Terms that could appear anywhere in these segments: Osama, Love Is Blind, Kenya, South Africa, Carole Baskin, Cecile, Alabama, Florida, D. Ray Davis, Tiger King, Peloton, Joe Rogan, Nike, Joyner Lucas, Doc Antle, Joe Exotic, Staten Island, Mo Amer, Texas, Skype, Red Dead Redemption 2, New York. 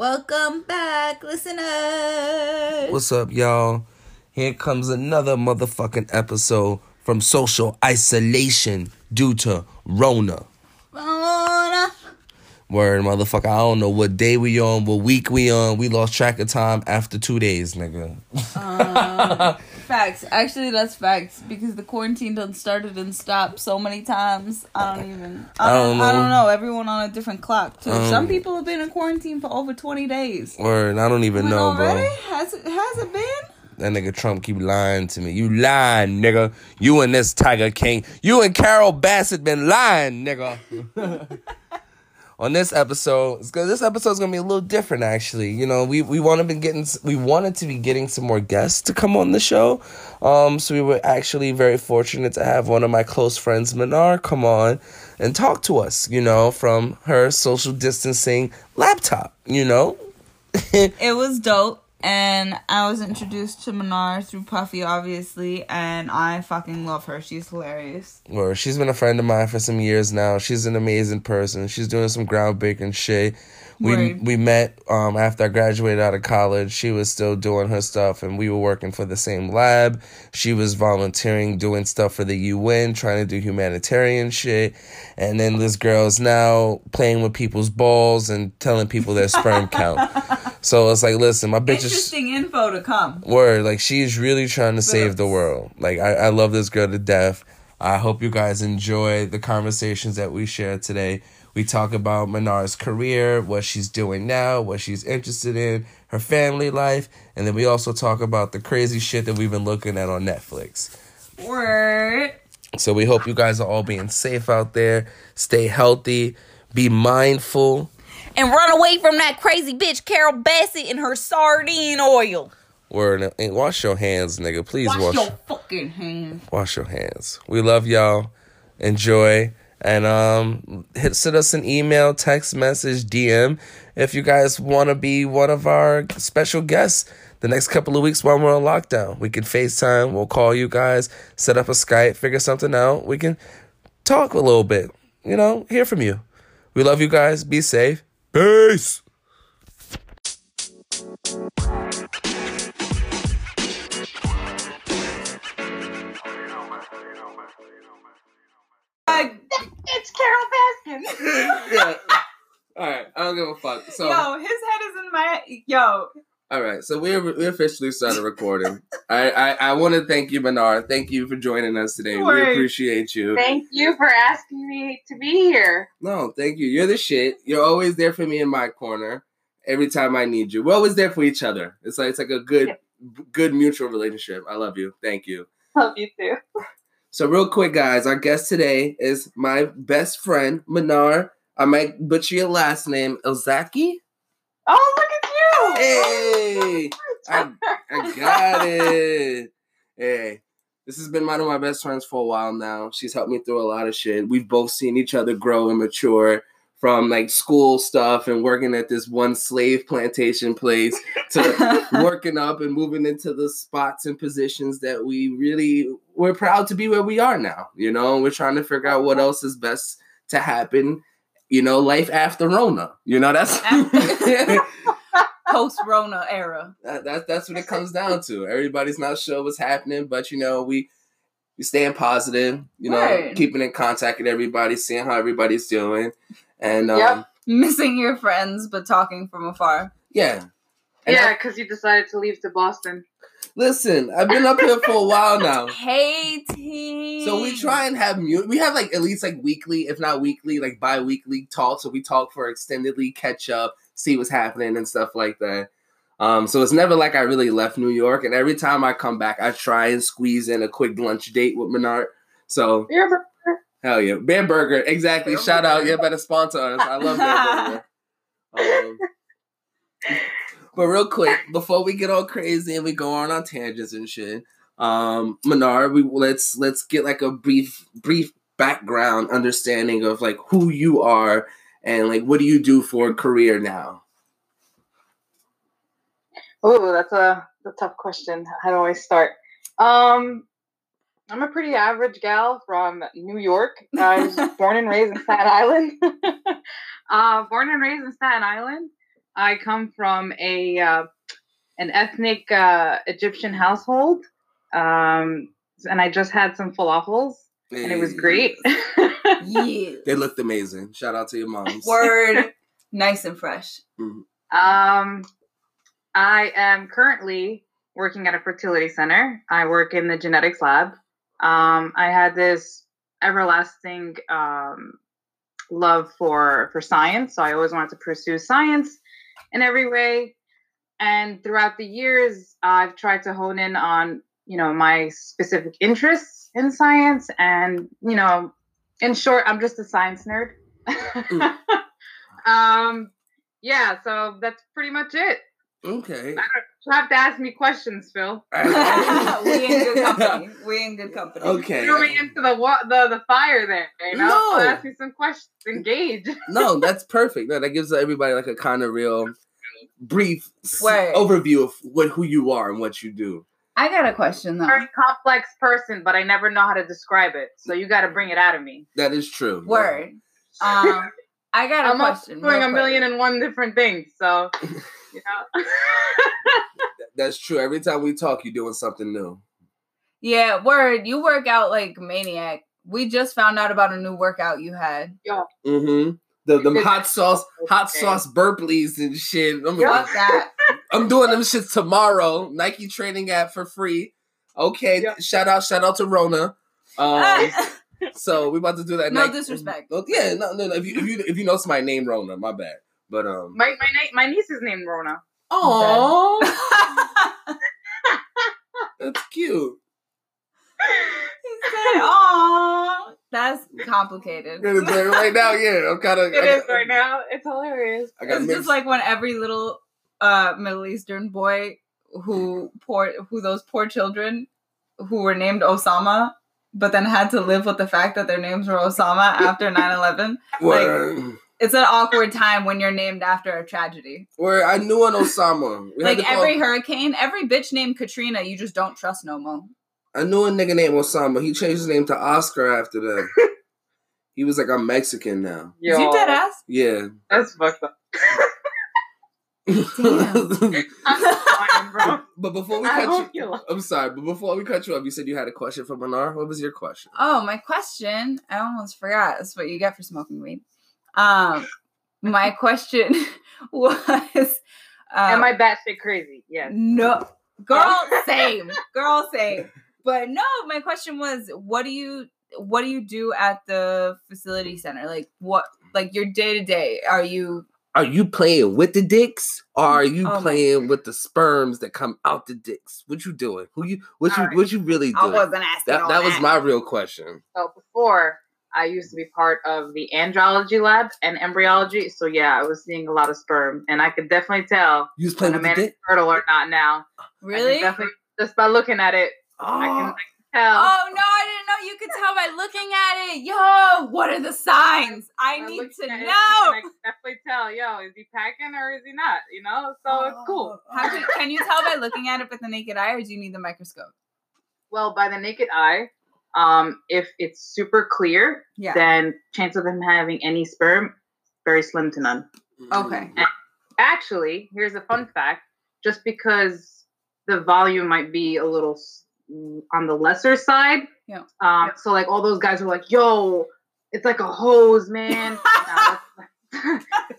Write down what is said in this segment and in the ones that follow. Welcome back, listeners. What's up, y'all? Here comes another motherfucking episode from social isolation due to Rona. Word, motherfucker. I don't know what day we on, what week we on. We lost track of time after 2 days, nigga. Facts. Actually, that's facts because the quarantine done started and stopped so many times. I don't know. Everyone on a different clock too. Some people have been in quarantine for over 20 days. Word, I don't even know, already? Bro. Has it been? That nigga Trump keep lying to me. You lying, nigga. You and this Tiger King. You and Carole Baskin been lying, nigga. On this episode, this episode's gonna be a little different. Actually, you know, we wanted to be getting some more guests to come on the show, so we were actually very fortunate to have one of my close friends, Manar, come on and talk to us. You know, from her social distancing laptop. You know, it was dope, and I was introduced to Manar through Puffy, obviously, and I fucking love her. She's hilarious. Well, she's been a friend of mine for some years now. She's an amazing person. She's doing some groundbreaking shit. We met after I graduated out of college. She was still doing her stuff, and we were working for the same lab. She was volunteering, doing stuff for the UN, trying to do humanitarian shit. And then this girl's now playing with people's balls and telling people their sperm count. So it's like, listen, my bitch interesting is... info to come. Word, like, she's really trying to save the world. Like, I love this girl to death. I hope you guys enjoy the conversations that we share today. We talk about Manar's career, what she's doing now, what she's interested in, her family life, and then we also talk about the crazy shit that we've been looking at on Netflix. Word. So we hope you guys are all being safe out there. Stay healthy. Be mindful. And run away from that crazy bitch, Carole Baskin, and her sardine oil. Word. And wash your hands, nigga. Please wash your fucking hands. Wash your hands. We love y'all. Enjoy. And send us an email, text message, DM. If you guys want to be one of our special guests the next couple of weeks while we're on lockdown. We can FaceTime. We'll call you guys. Set up a Skype. Figure something out. We can talk a little bit. You know, hear from you. We love you guys. Be safe. Peace. It's Carole Baskin. Yeah. All right. I don't give a fuck. So, yo, his head is in my... Yo. All right. So we officially started recording. I want to thank you, Manar. Thank you for joining us today. We appreciate you. Thank you for asking me to be here. No, thank you. You're the shit. You're always there for me in my corner. Every time I need you. We're always there for each other. It's like a good mutual relationship. I love you. Thank you. Love you too. So real quick, guys, our guest today is my best friend, Manar. I might butcher your last name, Elzaki. Oh, look at you! Hey! I got it. Hey. This has been one of my best friends for a while now. She's helped me through a lot of shit. We've both seen each other grow and mature from, like, school stuff and working at this one slave plantation place to working up and moving into the spots and positions that we're proud to be where we are now, you know? We're trying to figure out what else is best to happen, you know, life after Rona. You know, that's... Post-Rona era. That's what it comes down to. Everybody's not sure what's happening, but, you know, we staying positive, you know, keeping in contact with everybody, seeing how everybody's doing. And, yep. Missing your friends, but talking from afar. Yeah. And because you decided to leave to Boston. Listen, I've been up here for a while now. Hey, team. So we try and have we have at least weekly, if not weekly, bi-weekly talks. So we talk for extendedly, catch up, see what's happening and stuff like that. So it's never I really left New York. And every time I come back, I try and squeeze in a quick lunch date with Manar. So Bear Burger. Hell yeah. Bear Burger. Exactly. Bear Shout Burger. Out. You better sponsor us. I love Bear Burger. But real quick, before we get all crazy and we go on our tangents and shit, Manar, let's get a brief background understanding of who you are and what do you do for a career now? Oh, that's a tough question. How do I start? I'm a pretty average gal from New York. I was born and raised in Staten Island. I come from an ethnic Egyptian household, and I just had some falafels, and it was great. Yeah. They looked amazing. Shout out to your moms. Word. Nice and fresh. Mm-hmm. I am currently working at a fertility center. I work in the genetics lab. I had this everlasting love for science. So I always wanted to pursue science in every way. And throughout the years, I've tried to hone in on, my specific interests in science. And, in short, I'm just a science nerd. Yeah, so that's pretty much it. Okay. You'll have to ask me questions, Phil. We in good company. Okay. Threw me into the fire there. No. So ask me some questions. Engage. No, that's perfect. That gives everybody like a kind of real brief overview of who you are and what you do. I got a question though. I'm a very complex person, but I never know how to describe it. So you got to bring it out of me. That is true. Word. Yeah. I got a question. I'm doing 1,000,001 different things, so. Yeah. That's true. Every time we talk, you're doing something new. Yeah, word. You work out like maniac. We just found out about a new workout you had. Yeah. Mm-hmm. The hot sauce burpees and shit. I'm doing them shit tomorrow. Nike training app for free. Okay. Yeah. Shout out to Rona. So we about to do that. No Nike. Disrespect. Yeah. No. If you know somebody named Rona, my bad. But my niece is named Rona. Oh, that's cute. He said, "Aw, that's complicated." Right now, yeah, I'm kind of. It is right now. It's hilarious. It's just like when every little Middle Eastern boy who those poor children who were named Osama, but then had to live with the fact that their names were Osama after 9/11. Like. It's an awkward time when you're named after a tragedy. Where I knew an Osama. Every hurricane, every bitch named Katrina, you just don't trust no more. I knew a nigga named Osama. He changed his name to Oscar after that. He was like, I'm Mexican now. Yo. Is you dead ass? Yeah. That's fucked up. Damn. I'm bro. But before we cut you off, I'm sorry, but before we cut you off, you said you had a question for Manar. What was your question? Oh, my question? I almost forgot. That's what you get for smoking weed. My question was, am I batshit crazy? Yes. No, girl, same. Girl, same. But no, my question was, what do you do at the facility center? Like what? Like your day to day? Are you playing with the dicks? Or are you playing with the sperms that come out the dicks? What you doing? What you really doing? I wasn't asking that was my real question. So before. I used to be part of the andrology lab and embryology. So, yeah, I was seeing a lot of sperm. And I could definitely tell you was playing when a man is fertile or not now. Really? Definitely, just by looking at it, I can tell. Oh, no, I didn't know you could tell by looking at it. Yo, what are the signs? I need to know. I can definitely tell, yo, is he packing or is he not? So it's cool. Can you tell by looking at it with the naked eye or do you need the microscope? Well, by the naked eye. If it's super clear, then chance of them having any sperm, very slim to none. Okay. And actually, here's a fun fact. Just because the volume might be a little on the lesser side. Yeah. So like all those guys were like, yo, it's like a hose, man.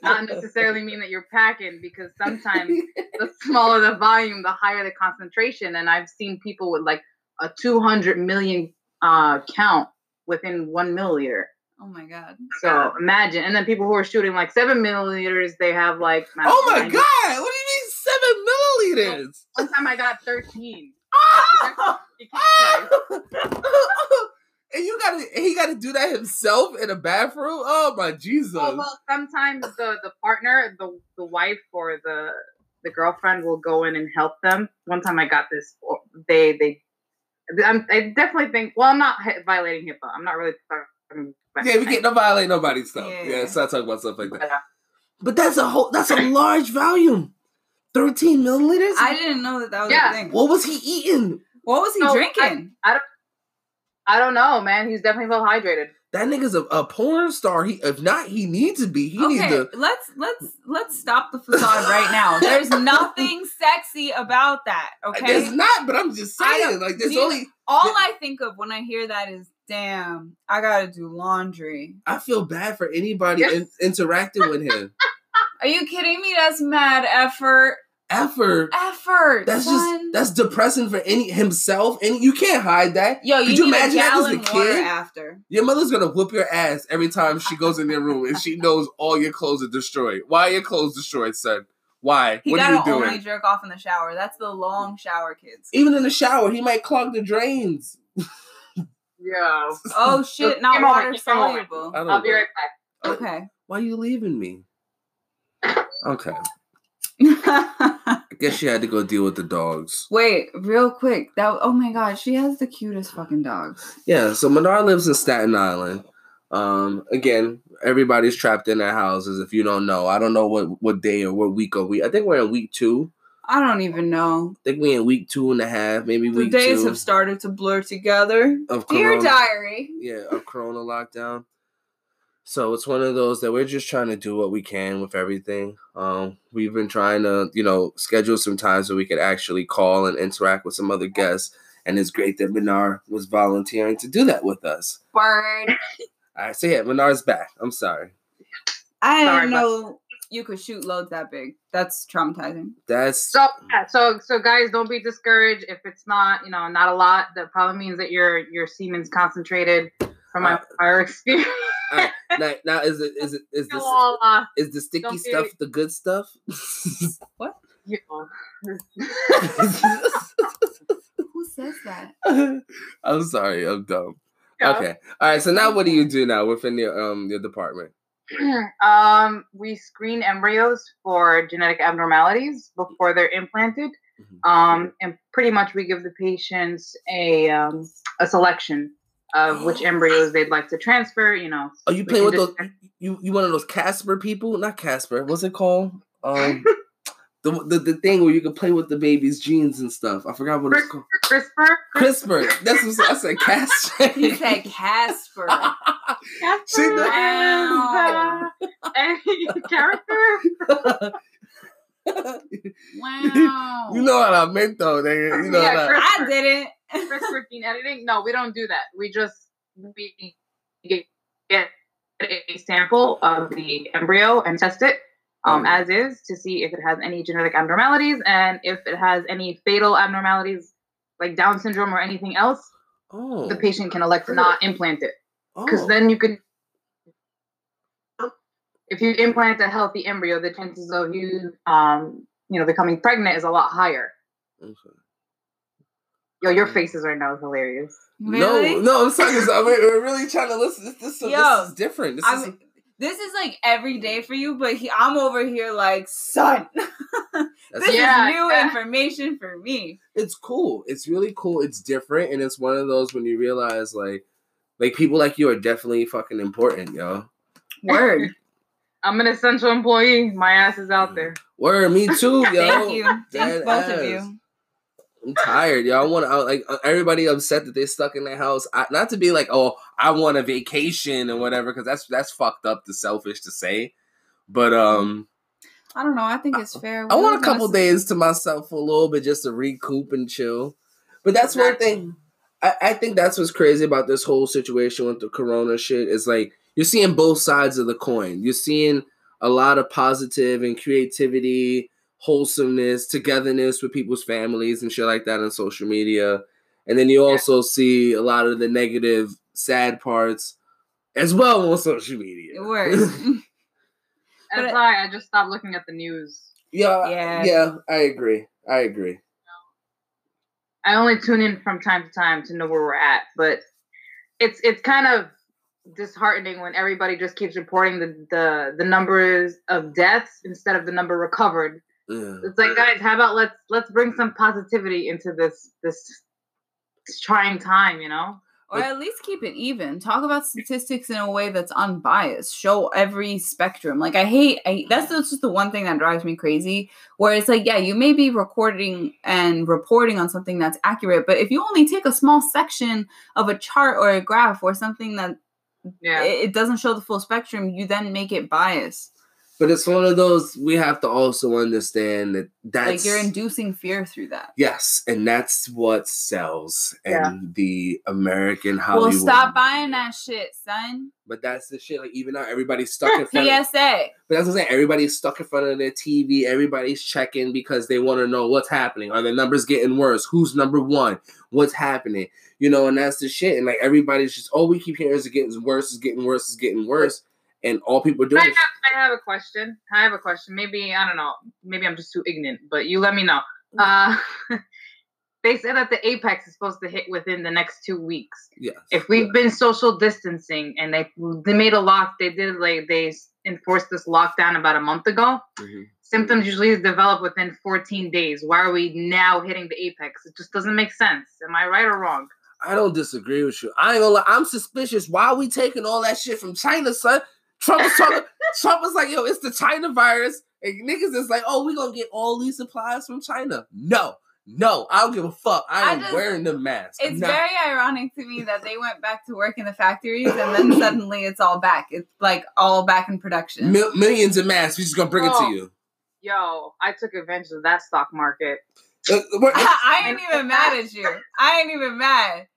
Not necessarily mean that you're packing because sometimes the smaller the volume, the higher the concentration. And I've seen people with like a 200 million count within 1 milliliter. Oh my god! So imagine, and then people who are shooting like 7 milliliters, they have like. Oh my god! What do you mean 7 milliliters? One time I got 13. And he got to do that himself in a bathroom. Oh my Jesus! Oh, well, sometimes the partner, the wife or the girlfriend will go in and help them. One time I got this. I definitely think. Well, I'm not violating HIPAA. I'm not really talking about we can't violate nobody's stuff. Yeah, it's not talking about stuff like that. But that's a large volume, 13 milliliters. I didn't know that was a thing. What was he eating? What was he drinking? I don't know, man. He's definitely well hydrated. That nigga's a porn star. He, if not, he needs to be. He needs to. Let's stop the facade right now. There's nothing sexy about that. Okay, there's not. But I'm just saying, like, there's only all I think of when I hear that is, damn, I gotta do laundry. I feel bad for anybody interacting with him. Are you kidding me? That's mad effort. Effort. That's just depressing for any himself, and you can't hide that. Yo, could you imagine that as a kid? After your mother's gonna whoop your ass every time she goes in your room, and she knows all your clothes are destroyed. Why are your clothes destroyed, son? Why? What are you doing? He gotta only jerk off in the shower. That's the long shower, kids. Even in the shower, he might clog the drains. Yeah. Oh shit! Now water's soluble. I'll be right back. Okay. Why are you leaving me? Okay. I guess she had to go deal with the dogs. Wait, real quick. Oh my god, she has the cutest fucking dogs. Yeah, so Manar lives in Staten Island. Again, everybody's trapped in their houses. If you don't know, I don't know what day or what week are we. I think we're in week 2. I don't even know. I think we're in week 2.5, maybe week 2. The days have started to blur together. Dear diary. Yeah, of Corona lockdown. So it's one of those that we're just trying to do what we can with everything. We've been trying to, schedule some times so we could actually call and interact with some other guests. And it's great that Manar was volunteering to do that with us. Word. All right, so yeah, Manar's back. I'm sorry. I didn't know you could shoot loads that big. That's traumatizing. So guys, don't be discouraged if it's not, not a lot. That probably means that your semen's concentrated. From our experience. All right. Now is the sticky stuff the good stuff? What? Yeah. Who says that? I'm sorry, I'm dumb. Yeah. Okay. All right, so now what do you do now within your department? We screen embryos for genetic abnormalities before they're implanted. Mm-hmm. And pretty much we give the patients a selection of which embryos they'd like to transfer, Are you playing with those? You one of those Casper people? Not Casper. What's it called? The thing where you can play with the baby's genes and stuff. I forgot what it's called. CRISPR. That's what I said. Casper. You said Casper. Casper. Wow. A character. Wow. You know what I meant, though. Nigga. You know what I did it. CRISPR gene editing? No, we don't do that. We get a sample of the embryo and test it as is to see if it has any genetic abnormalities and if it has any fatal abnormalities like Down syndrome or anything else. Oh. The patient can elect to not implant it because then you could. If you implant a healthy embryo, the chances of you, becoming pregnant is a lot higher. Okay. Yo, your faces right now is hilarious. Really? No, I'm sorry. We're really trying to listen. This is different. This is like every day for you, but I'm over here like, son. This is new information for me. It's cool. It's really cool. It's different, and it's one of those when you realize like people like you are definitely fucking important, yo. Word. I'm an essential employee. My ass is out there. Word. Me too, yo. Thank you. Thanks both of you. I'm tired, y'all. Everybody upset that they're stuck in their house. Not to be like, oh, I want a vacation and whatever, because that's fucked up, to selfish to say. But I don't know. I think it's fair. I want a couple days to myself for a little bit just to recoup and chill. But that's one thing. I think that's what's crazy about this whole situation with the Corona shit is like you're seeing both sides of the coin. You're seeing a lot of positive and creativity. Wholesomeness, togetherness with people's families and shit like that on social media. And then you also see a lot of the negative, sad parts as well on social media. It works. That's why I just stopped looking at the news. Yeah, I agree. I only tune in from time to time to know where we're at, but it's kind of disheartening when everybody just keeps reporting the numbers of deaths instead of the number recovered. Yeah. It's like, guys, how about let's bring some positivity into this trying time, Or at least keep it even. Talk about statistics in a way that's unbiased. Show every spectrum. Like, that's just the one thing that drives me crazy, where it's like, yeah, you may be recording and reporting on something that's accurate, but if you only take a small section of a chart or a graph or something that yeah. It doesn't show the full spectrum. You then make it biased. But it's one of those, we have to also understand that that's... like, you're inducing fear through that. Yes, and that's what sells in the American Hollywood. Well, stop buying that shit, son. But that's the shit, like, even now, everybody's stuck in front of... PSA. But that's what I'm saying, everybody's stuck in front of their TV, everybody's checking because they want to know what's happening. Are their numbers getting worse? Who's number one? What's happening? You know, and that's the shit. And, like, everybody's just, all we keep hearing is it getting worse, it's getting worse, it's getting worse. And all people do is... I have a question. Maybe, I don't know. Maybe I'm just too ignorant, but you let me know. They said that the apex is supposed to hit within the next 2 weeks. Yes. If we've been social distancing and they made a lock, they enforced this lockdown about a month ago. Mm-hmm. Symptoms usually develop within 14 days. Why are we now hitting the apex? It just doesn't make sense. Am I right or wrong? I don't disagree with you. I ain't gonna lie. I'm suspicious. Why are we taking all that shit from China, son? Trump was like, yo, it's the China virus. And niggas is like, oh, we going to get all these supplies from China. No, I don't give a fuck. I am wearing the mask. It's very ironic to me that they went back to work in the factories and then suddenly it's all back. It's like all back in production. Millions of masks. We're just going to bring it to you. Yo, I took advantage of that stock market. I ain't even mad at you. I ain't even mad.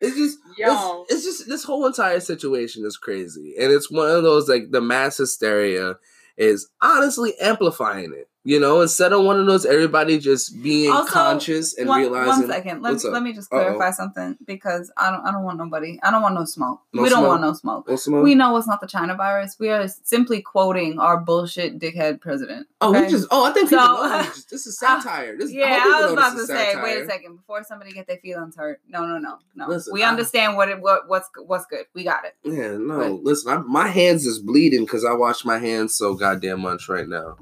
It's just, it's just this whole entire situation is crazy. And it's one of those, like, the mass hysteria is honestly amplifying it, you know, instead of one of those everybody just being also conscious and realizing. One second. Let me just clarify something, because I don't want nobody. I don't want no smoke. We don't want no smoke. We know it's not the China virus. We are simply quoting our bullshit dickhead president. Okay? I think people know this is satire. I was about to say, wait a second, before somebody get their feelings hurt. No. Listen, we understand what's good. We got it. Yeah, no. But, listen, my hands is bleeding because I wash my hands so goddamn much right now.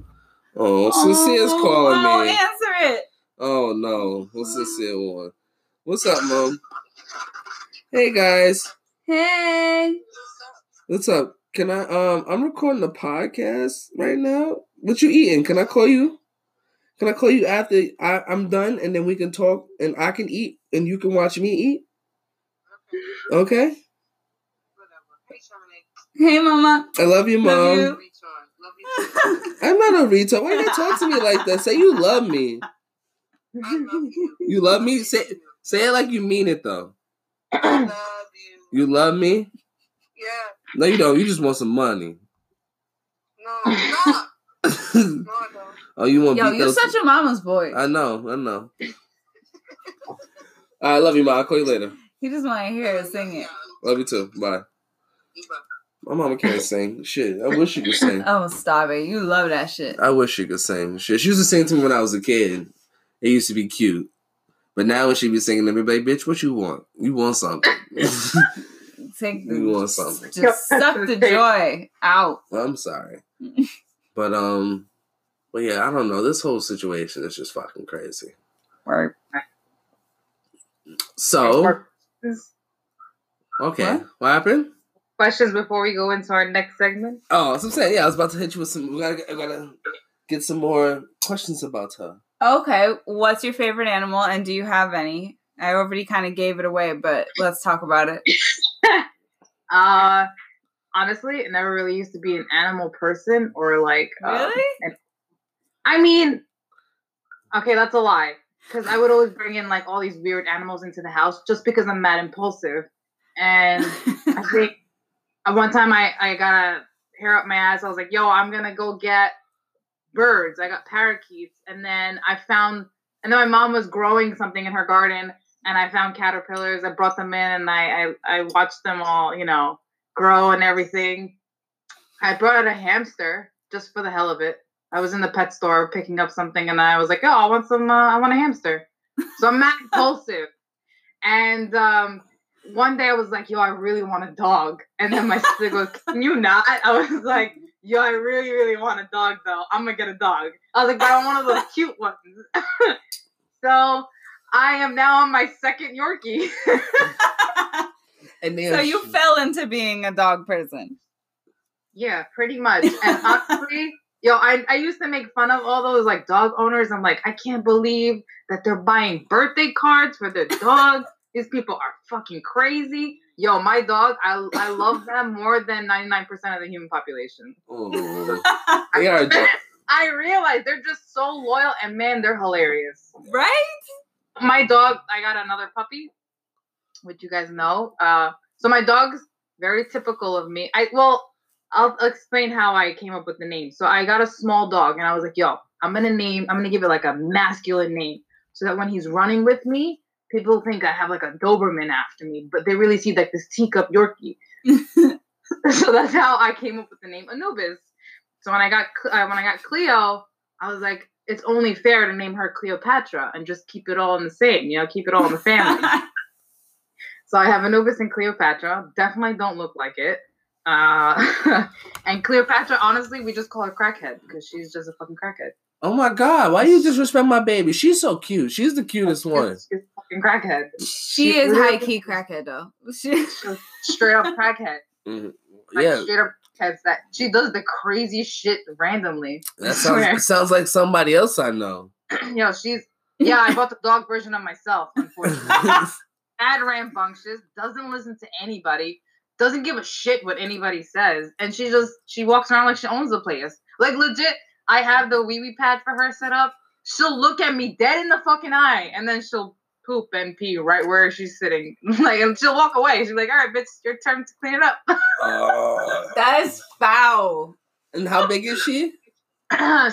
Oh, Cecile's calling me. Answer it. Oh, no. What's Cecile on? What's up, Mom? Hey, guys. Hey. What's up? Can I, I'm recording a podcast right now. What you eating? Can I call you? Can I call you after I'm done and then we can talk and I can eat and you can watch me eat? Okay. Whatever. Hey, Shawnee. Hey, Mama. I love you, Mom. Love you. I'm not a retard. Why you talk to me like that? Say you love me. I love you. You love me? Say it like you mean it, though. I love you. You love me? Yeah. No, you don't. You just want some money. No, no. No, I don't. Oh, you want? Yo, you're such a mama's boy. I know. I love you, Ma. I'll call you later. He just want to hear her sing it. Love you too. Bye. Bye. My mama can't sing. Shit, I wish she could sing. Oh, stop it. You love that shit. I wish she could sing. Shit, she used to sing to me when I was a kid. It used to be cute. But now when she be singing to me, like, bitch, what you want? You want something. You want something. Just suck the joy out. I'm sorry. But yeah, I don't know. This whole situation is just fucking crazy. Right. So. Okay. What happened? Questions before we go into our next segment? Oh, that's what I'm saying. Yeah, I was about to hit you with some... I gotta get some more questions about her. Okay, what's your favorite animal and do you have any? I already kind of gave it away, but let's talk about it. Honestly, I never really used to be an animal person or like... Really? Okay, that's a lie. Because I would always bring in like all these weird animals into the house just because I'm mad impulsive. And I think... One time I got a hair up my ass. I was like, yo, I'm going to go get birds. I got parakeets. And then and then my mom was growing something in her garden and I found caterpillars. I brought them in and I watched them all, you know, grow and everything. I brought out a hamster just for the hell of it. I was in the pet store picking up something and I was like, oh, I want a hamster. So I'm not impulsive. And, one day I was like, yo, I really want a dog. And then my sister goes, can you not? I was like, yo, I really, really want a dog, though. I'm going to get a dog. I was like, but I want one of those cute ones. So I am now on my second Yorkie. So you fell into being a dog person. Yeah, pretty much. And honestly, yo, I used to make fun of all those like dog owners. I'm like, I can't believe that they're buying birthday cards for their dogs. These people are fucking crazy. Yo, my dog, I love them more than 99% of the human population. They are I realize they're just so loyal, and man, they're hilarious. Right? My dog, I got another puppy, which you guys know. So my dog's very typical of me. I'll explain how I came up with the name. So I got a small dog, and I was like, yo, I'm going to give it like a masculine name so that when he's running with me, people think I have like a Doberman after me, but they really see like this teacup Yorkie. So that's how I came up with the name Anubis. So when I got Cleo, I was like, it's only fair to name her Cleopatra and just keep it all in the same, you know, keep it all in the family. So I have Anubis and Cleopatra. Definitely don't look like it. And Cleopatra, honestly, we just call her crackhead because she's just a fucking crackhead. Oh my God! Why do you disrespect my baby? She's so cute. She's the cutest one. She's a fucking crackhead. She is high key crackhead though. She's straight up crackhead. Mm-hmm. Like, yeah, straight up crackhead. That she does the crazy shit randomly. That sounds like somebody else I know. Yeah, I bought the dog version of myself. Unfortunately, mad rambunctious, doesn't listen to anybody. Doesn't give a shit what anybody says, and she walks around like she owns the place. Like legit, I have the wee wee pad for her set up. She'll look at me dead in the fucking eye, and then she'll poop and pee right where she's sitting. Like, and she'll walk away. She's like, "All right, bitch, your turn to clean it up." That is foul. And how big is she?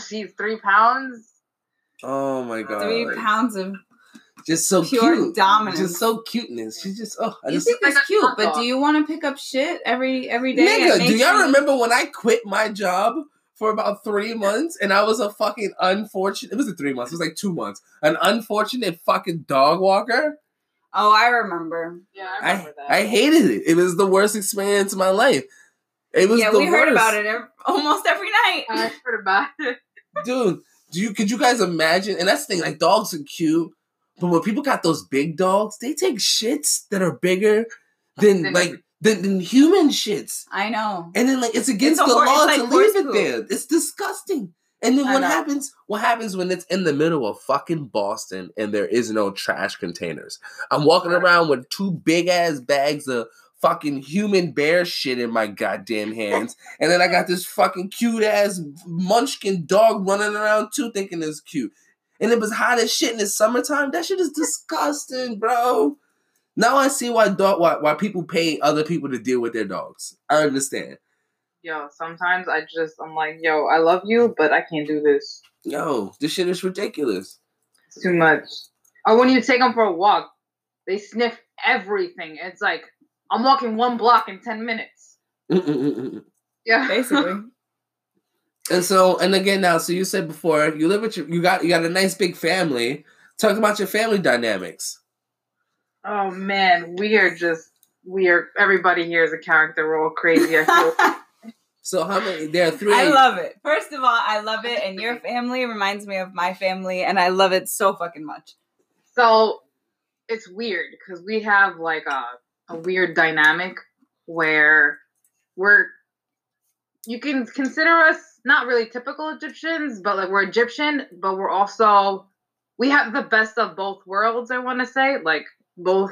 She's 3 pounds. Oh my God! 3 pounds of. Just so pure cute. Dominance. Just so cuteness. She's just, you think it's cute, but do you want to pick up shit every day? Nigga, do y'all remember when I quit my job for about 3 months and I was a fucking unfortunate, it wasn't 3 months, it was like 2 months, an unfortunate fucking dog walker? Oh, I remember. Yeah, I remember that. I hated it. It was the worst experience of my life. It was the worst. Yeah, we heard about it almost every night. I heard about it. Dude, could you guys imagine, and that's the thing, like dogs are cute, but when people got those big dogs, they take shits that are bigger than human shits. I know. And then like it's against the law to leave it there. It's disgusting. And then what happens when it's in the middle of fucking Boston and there is no trash containers? I'm walking around with 2 big ass bags of fucking human bear shit in my goddamn hands. And then I got this fucking cute ass munchkin dog running around too thinking it's cute. And it was hot as shit in the summertime. That shit is disgusting, bro. Now I see why people pay other people to deal with their dogs. I understand. Yo, sometimes I'm like, yo, I love you, but I can't do this. Yo, this shit is ridiculous. It's too much. Or when you take them for a walk, they sniff everything. It's like, I'm walking 1 block in 10 minutes. Yeah. Basically. And so, and again now, so you said before, you live with you got a nice big family. Talk about your family dynamics. Oh man, we are everybody here is a character. We're all crazy. I feel. So how many, there are 3. I love it. First of all, I love it. And your family reminds me of my family and I love it so fucking much. So it's weird because we have like a weird dynamic where you can consider us not really typical Egyptians, but like we're Egyptian, but we're also, we have the best of both worlds, I want to say, like both,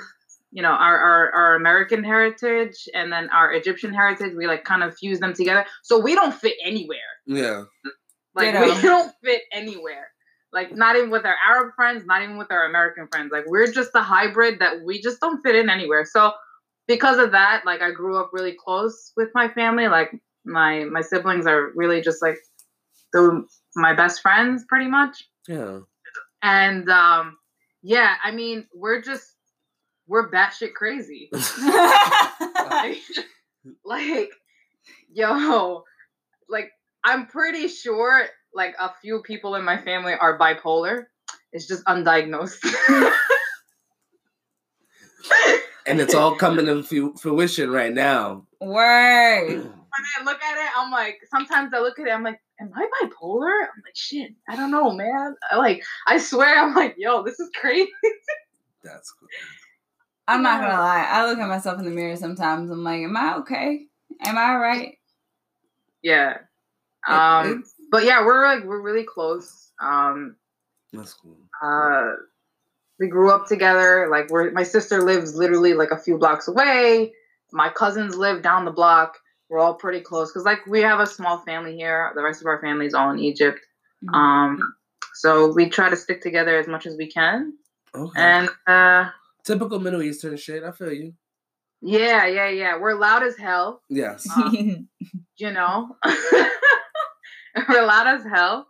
you know, our American heritage and then our Egyptian heritage, we like kind of fuse them together. So we don't fit anywhere. Yeah. Like we don't fit anywhere. Like not even with our Arab friends, not even with our American friends. Like we're just a hybrid that we just don't fit in anywhere. So because of that, like I grew up really close with my family, like my siblings are really just like my best friends pretty much. Yeah. And yeah, I mean, we're batshit crazy. like yo, like I'm pretty sure like a few people in my family are bipolar. It's just undiagnosed. And it's all coming to fruition right now. Word. When I look at it, I'm like, sometimes I look at it, I'm like, am I bipolar? I'm like, shit, I don't know, man. I swear, I'm like, yo, this is crazy. That's cool. I'm not going to lie. I look at myself in the mirror sometimes. I'm like, am I okay? Am I all right? Yeah. But yeah, we're really close. That's cool. We grew up together. Like, my sister lives literally like a few blocks away. My cousins live down the block. We're all pretty close because, like, we have a small family here. The rest of our family is all in Egypt. Mm-hmm. So we try to stick together as much as we can. Okay. And typical Middle Eastern shit. I feel you. Yeah. We're loud as hell. Yes. You know, we're loud as hell.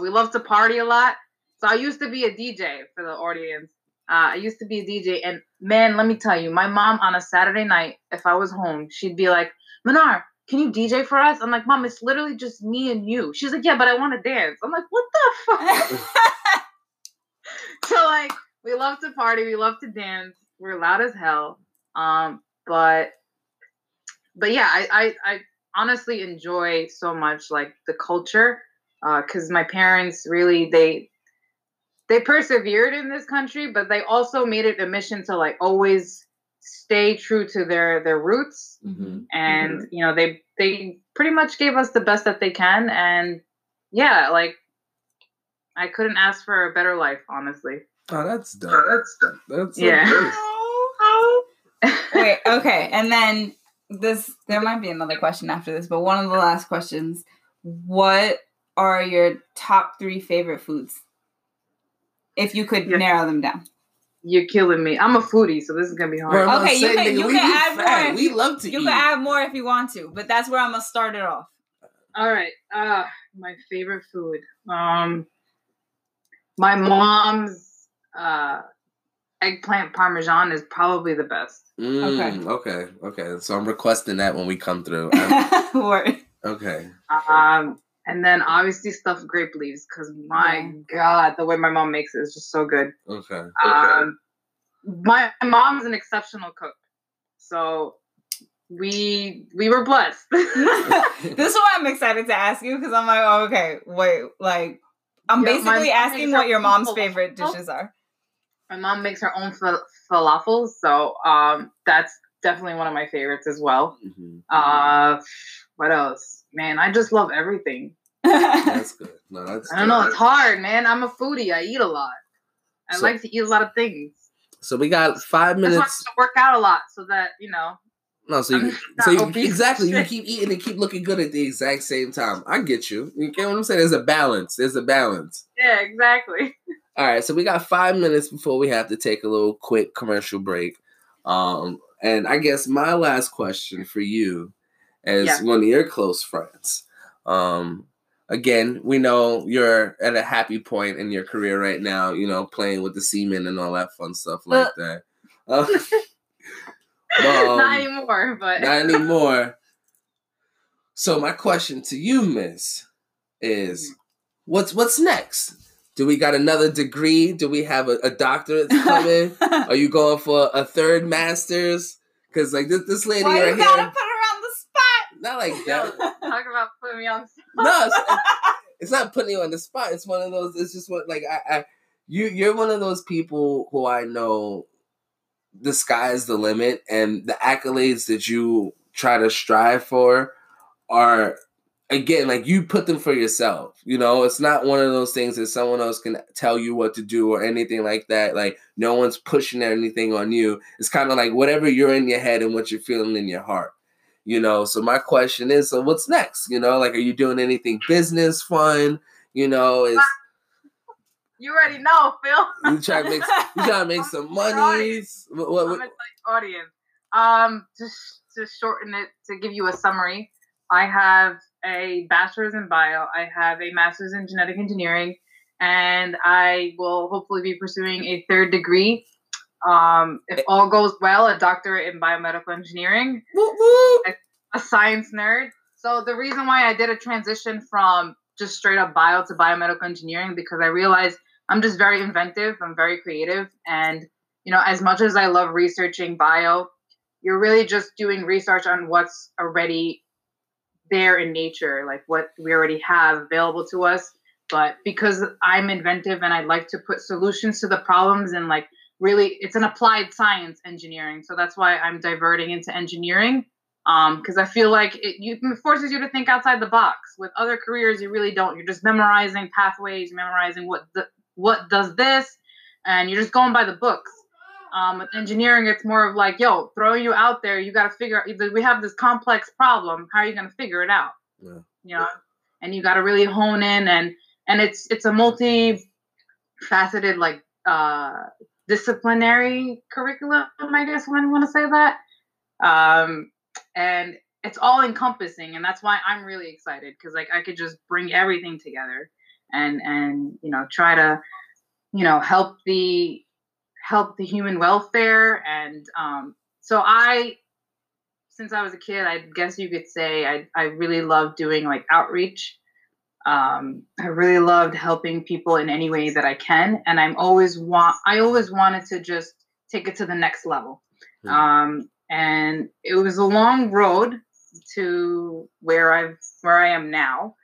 We love to party a lot. So I used to be a DJ for the audience. I used to be a DJ. And man, let me tell you, my mom on a Saturday night, if I was home, she'd be like, Manar, can you DJ for us? I'm like, Mom, it's literally just me and you. She's like, yeah, but I want to dance. I'm like, what the fuck? So like, we love to party. We love to dance. We're loud as hell. But yeah, I honestly enjoy so much like the culture, cause my parents really, they persevered in this country, but they also made it a mission to like always stay true to their roots. Mm-hmm. And, mm-hmm. you know, they pretty much gave us the best that they can. And yeah, like I couldn't ask for a better life, honestly. Oh, that's dope. That's yeah. Dope. Wait, okay, and then there might be another question after this, but one of the last questions, what are your top 3 favorite foods? If you could narrow them down. You're killing me. I'm a foodie, so this is going to be hard. Well, okay, you can add more. We love to eat. You can add more if you want to, but that's where I'm going to start it off. All right, my favorite food. My mom's... eggplant parmesan is probably the best. Okay. So I'm requesting that when we come through. Okay. And then obviously stuffed grape leaves because my God, the way my mom makes it is just so good. Okay. My mom's an exceptional cook, so we were blessed. This is why I'm excited to ask you because I'm like, oh, okay, wait, like I'm basically asking what your mom's favorite dishes are. My mom makes her own falafels, so that's definitely one of my favorites as well. Mm-hmm. What else? Man, I just love everything. That's good. No, that's I don't know. It's hard, man. I'm a foodie. I eat a lot. I like to eat a lot of things. So we got 5 minutes. That's why I have to work out a lot so that, you know. No, you keep eating and keep looking good at the exact same time. I get you. You get what I'm saying? There's a balance. Yeah, exactly. All right, so we got 5 minutes before we have to take a little quick commercial break. And I guess my last question for you as one of your close friends. Again, we know you're at a happy point in your career right now, you know, playing with the semen and all that fun stuff like that. Not anymore, but... So my question to you, miss, is what's next? Do we got another degree? Do we have a doctorate to come in? Are you going for a third master's? Because like this lady right here, you gotta put her on the spot. Not like that. Talk about putting me on the spot. No, it's not putting you on the spot. It's one of those. It's just what like you're one of those people who I know the sky's the limit, and the accolades that you try to strive for are. Again, like you put them for yourself, you know, it's not one of those things that someone else can tell you what to do or anything like that. Like no one's pushing anything on you. It's kind of like whatever you're in your head and what you're feeling in your heart, you know? So my question is, so what's next? You know, like, are you doing anything business fun? You know, is you already know, Phil. you try to make some money. I'm an audience. Just to shorten it, to give you a summary, I have a bachelor's in bio. I have a master's in genetic engineering, and I will hopefully be pursuing a third degree. If all goes well, a doctorate in biomedical engineering. Woo-woo! A science nerd. So the reason why I did a transition from just straight up bio to biomedical engineering, because I realized I'm just very inventive. I'm very creative. And, you know, as much as I love researching bio, you're really just doing research on what's already there in nature, like what we already have available to us. But because I'm inventive and I like to put solutions to the problems, and like really it's an applied science engineering. So that's why I'm diverting into engineering. Because I feel like it forces you to think outside the box. With other careers, you really don't. You're just memorizing pathways, memorizing what does this, and you're just going by the books. With engineering, it's more of like, yo, throw you out there. You got to figure out, we have this complex problem. How are you going to figure it out? Yeah. You know, and you got to really hone in, and it's a multi-faceted, like, disciplinary curriculum, I guess, when you want to say that. And it's all encompassing. And that's why I'm really excited. 'Cause like, I could just bring everything together and, you know, try to, you know, help the human welfare. And, so since I was a kid, I guess you could say I really loved doing like outreach. I really loved helping people in any way that I can. And I always wanted to just take it to the next level. Mm-hmm. And it was a long road to where I am now.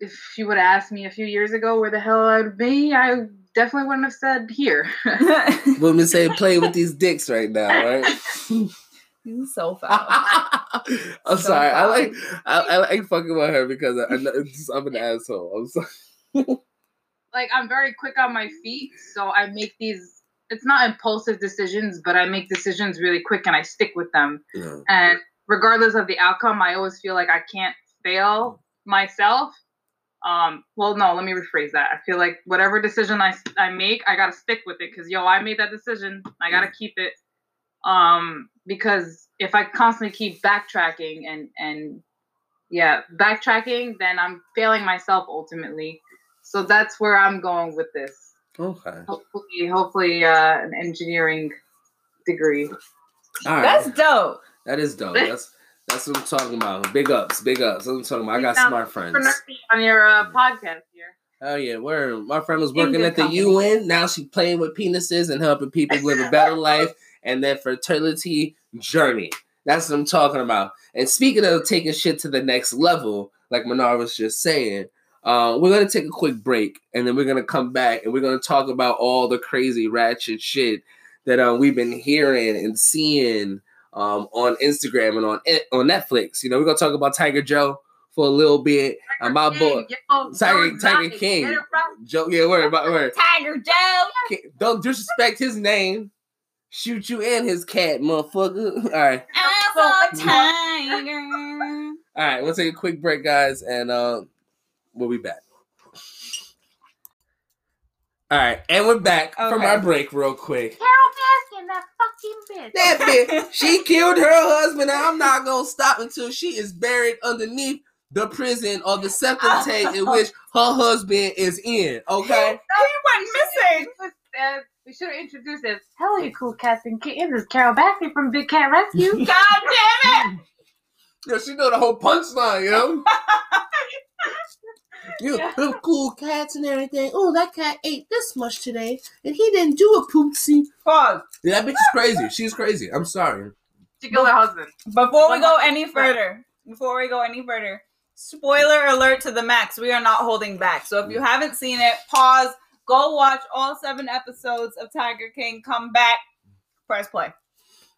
If you would ask me a few years ago where the hell I'd be, I definitely wouldn't have said here. Women say play with these dicks right now, right? You're so foul. I'm so sorry. Foul. I like fucking with her because I'm an asshole. I'm sorry. Like, I'm very quick on my feet, so I make these. It's not impulsive decisions, but I make decisions really quick and I stick with them. Yeah. And regardless of the outcome, I always feel like I can't fail myself. Well, no, let me rephrase that. I feel like whatever decision I make, I got to stick with it because, yo, I made that decision. I got to keep it. Because if I constantly keep backtracking backtracking, then I'm failing myself ultimately. So that's where I'm going with this. Okay. Hopefully, an engineering degree. All right. That's dope. That is dope. That's what I'm talking about. Big ups. That's what I'm talking about. I got smart friends. On your podcast here. Oh yeah, where my friend was working at the UN. Now she's playing with penises and helping people live a better life and their fertility journey. That's what I'm talking about. And speaking of taking shit to the next level, like Manar was just saying. We're going to take a quick break, and then we're going to come back, and we're going to talk about all the crazy ratchet shit that we've been hearing and seeing on Instagram and on Netflix. You know, we're going to talk about Tiger Joe for a little bit. My boy, Tiger King. Joe, yeah, word. Tiger Joe. Don't disrespect his name. Shoot you and his cat, motherfucker. All right. I'm a tiger. All right, we'll take a quick break, guys, and... we'll be back. All right, and we're back from our break real quick. Carole Baskin, that fucking bitch. That bitch, she killed her husband, and I'm not going to stop until she is buried underneath the prison or the septic tank in which her husband is in, okay? He wasn't missing. We should have introduced this. Hello, you cool cats and kittens. This is Carole Baskin from Big Cat Rescue. God damn it. Yo, she know the whole punchline, you know? You know, them cool cats and everything. Oh, that cat ate this much today, and he didn't do a poopsie. Pause. Yeah, that bitch is crazy. She's crazy. I'm sorry. She killed her husband. Before we go any further, spoiler alert to the max. We are not holding back. So if you haven't seen it, pause. Go watch all 7 episodes of Tiger King. Come back. Press play.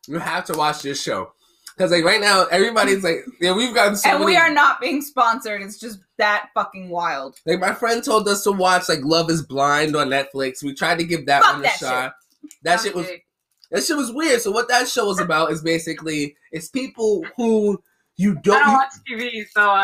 You have to watch this show. Because, like, right now, everybody's like, yeah, we've gotten so many. And we are not being sponsored. It's just that fucking wild. Like, my friend told us to watch, like, Love Is Blind on Netflix. We tried to give that a shot. That shit was weird. So what that show was about is basically, it's people who you don't... I don't watch TV, so...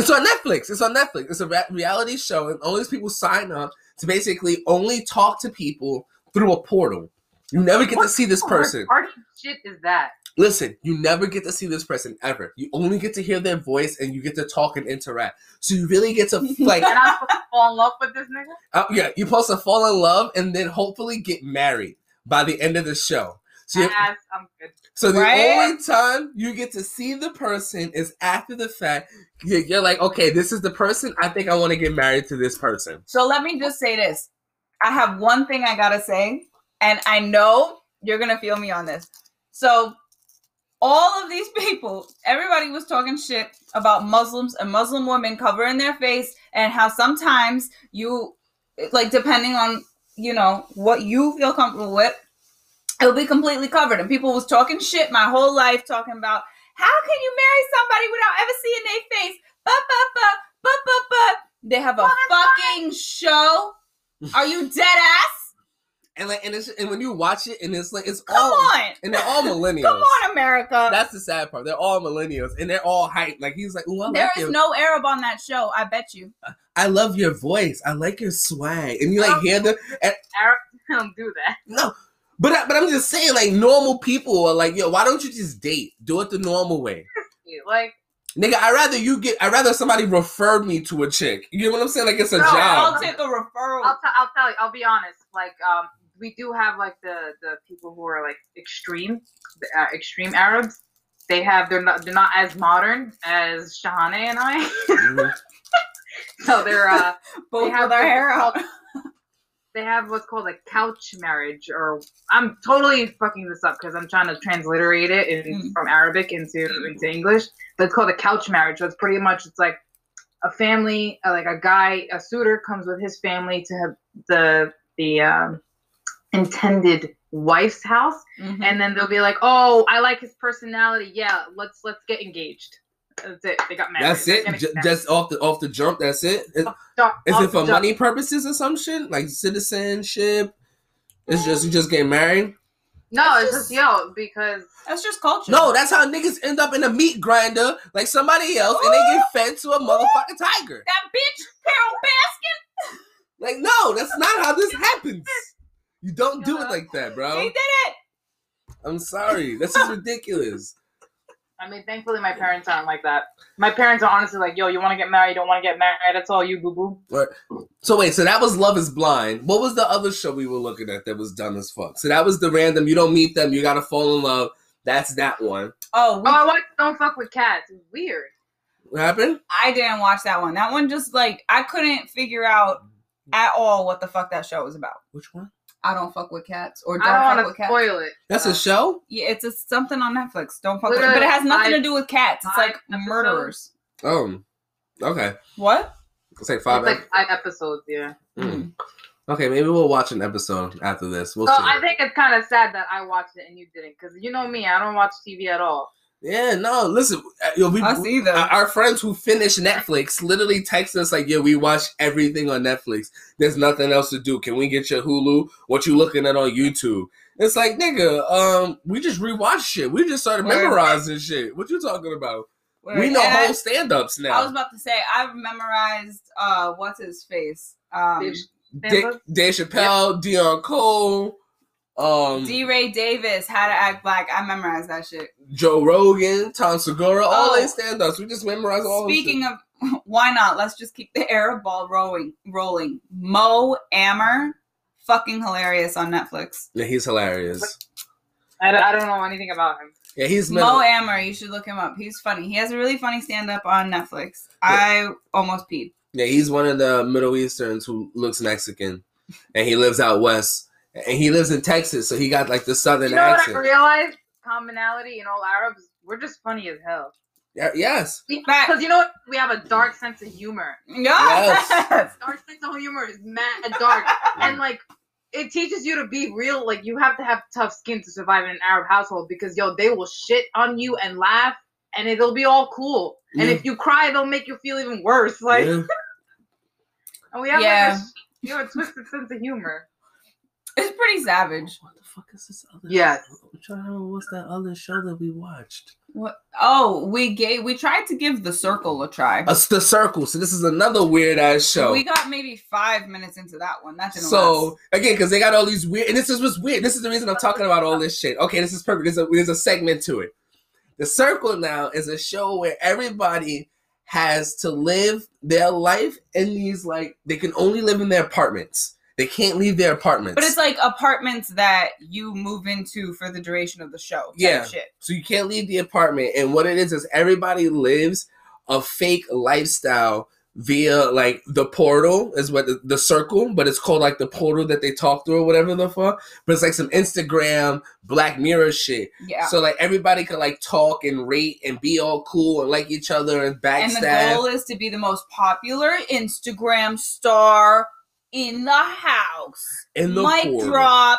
It's on Netflix. It's a reality show, and all these people sign up to basically only talk to people through a portal. You never get to see this person. What party shit is that? Listen, you never get to see this person ever. You only get to hear their voice, and you get to talk and interact. So you really get to, like... And I'm supposed to fall in love with this nigga? Yeah, you're supposed to fall in love and then hopefully get married by the end of the show. So I'm good. So the only time you get to see the person is after the fact. You're like, okay, this is the person. I think I want to get married to this person. So let me just say this. I have one thing I gotta say, and I know you're gonna feel me on this. So... all of these people, everybody was talking shit about Muslims and Muslim women covering their face and how sometimes you, like, depending on, you know, what you feel comfortable with, it'll be completely covered. And people was talking shit my whole life, talking about how can you marry somebody without ever seeing their face? They have a fucking show. Are you dead ass? And when you watch it, and it's like it's and they're all millennials. Come on, America. That's the sad part. They're all millennials, and they're all hyped. Like he's like, "Ooh, I there like is your... no Arab on that show. I bet you. I love your voice. I like your swag." And you like hear them. And... Arab don't do that. No, but I'm just saying, like normal people are like, "Yo, why don't you just date? Do it the normal way." Like. Nigga, I'd rather somebody referred me to a chick. You know what I'm saying? Like, it's a job. I'll take a referral. I'll tell you. I'll be honest. Like, we do have, like, the people who are, like, extreme Arabs. They have, they're not as modern as Shahane and I. Mm-hmm. So they're, both they have with their hair out. They have what's called a couch marriage, or I'm totally fucking this up because I'm trying to transliterate it from Arabic into English. But it's called a couch marriage. So it's pretty much, it's like a family, like a guy, a suitor comes with his family to have the intended wife's house, and then they'll be like, "Oh, I like his personality. Yeah, let's get engaged." That's it. They got married. That's it. Just off the jump. That's it. Is it for money purposes or some shit? Like citizenship? It's just you just get married. No, it's just because that's just culture. No, that's how niggas end up in a meat grinder like somebody else, and they get fed to a motherfucking tiger. That bitch, Carole Baskin. Like no, that's not how this happens. You don't do it like that, bro. She did it. I'm sorry. This is ridiculous. I mean, thankfully, my parents aren't like that. My parents are honestly like, "Yo, you want to get married? You don't want to get married? That's all you, boo boo." Right. So wait, so that was Love Is Blind. What was the other show we were looking at that was dumb as fuck? So that was the random. You don't meet them. You gotta fall in love. That's that one. Oh, I watched Don't Fuck With Cats. It's weird. What happened? I didn't watch that one. That one just like I couldn't figure out at all what the fuck that show was about. Which one? I Don't Fuck With Cats, or Don't Fuck With Cats. I don't want to spoil it. That's a show? Yeah, it's something on Netflix. Don't fuck with it. But it has nothing to do with cats. It's like murderers. Oh, okay. What? It's like five episodes, yeah. Mm. Okay, maybe we'll watch an episode after this. We'll see. I think it's kind of sad that I watched it and you didn't, because you know me, I don't watch TV at all. Yeah, no, listen. Our friends who finish Netflix literally text us like, "Yeah, we watch everything on Netflix. There's nothing else to do. Can we get your Hulu? What you looking at on YouTube?" It's like, nigga, we just rewatched shit. We just started memorizing shit. What you talking about? We know whole stand-ups now. I was about to say, I've memorized, what's his face? Dave Chappelle, yep. Deon Cole. D. Ray Davis, How to Act Black. I memorized that shit. Joe Rogan, Tom Segura, all those stand-ups. We just memorized all of them. Speaking of, why not? Let's just keep the Arab ball rolling. Mo Amer, fucking hilarious on Netflix. Yeah, he's hilarious. I don't know anything about him. Yeah, he's Mo Amer. You should look him up. He's funny. He has a really funny stand-up on Netflix. Yeah. I almost peed. Yeah, he's one of the Middle Easterns who looks Mexican, and he lives out west. And he lives in Texas, so he got like the southern accent. What I realized? Commonality in all Arabs, we're just funny as hell. Yeah, yes. Because you know what? We have a dark sense of humor. Yes. Dark sense of humor is mad dark. And like, it teaches you to be real. Like, you have to have tough skin to survive in an Arab household because, yo, they will shit on you and laugh, and it'll be all cool. Mm. And if you cry, they'll make you feel even worse. Like, and we have like a twisted sense of humor. It's pretty savage. What the fuck is this other? Yes. I'm trying to remember what's that other show that we watched. What? Oh, we tried to give The Circle a try. The Circle. So this is another weird ass show. We got maybe 5 minutes into that one. That didn't last. Again, because they got all these weird, and this is what's weird. This is the reason I'm talking about all this shit. Okay, this is perfect. There's a segment to it. The Circle now is a show where everybody has to live their life in these they can only live in their apartments. They can't leave their apartments. But it's like apartments that you move into for the duration of the show. Yeah. Shit. So you can't leave the apartment. And what it is everybody lives a fake lifestyle via like the portal is what the circle, but it's called like the portal that they talk through or whatever the fuck. But it's like some Instagram Black Mirror shit. Yeah. So like everybody could like talk and rate and be all cool and like each other and backstab. And the goal is to be the most popular Instagram star in the house, in the mic portal. Drop,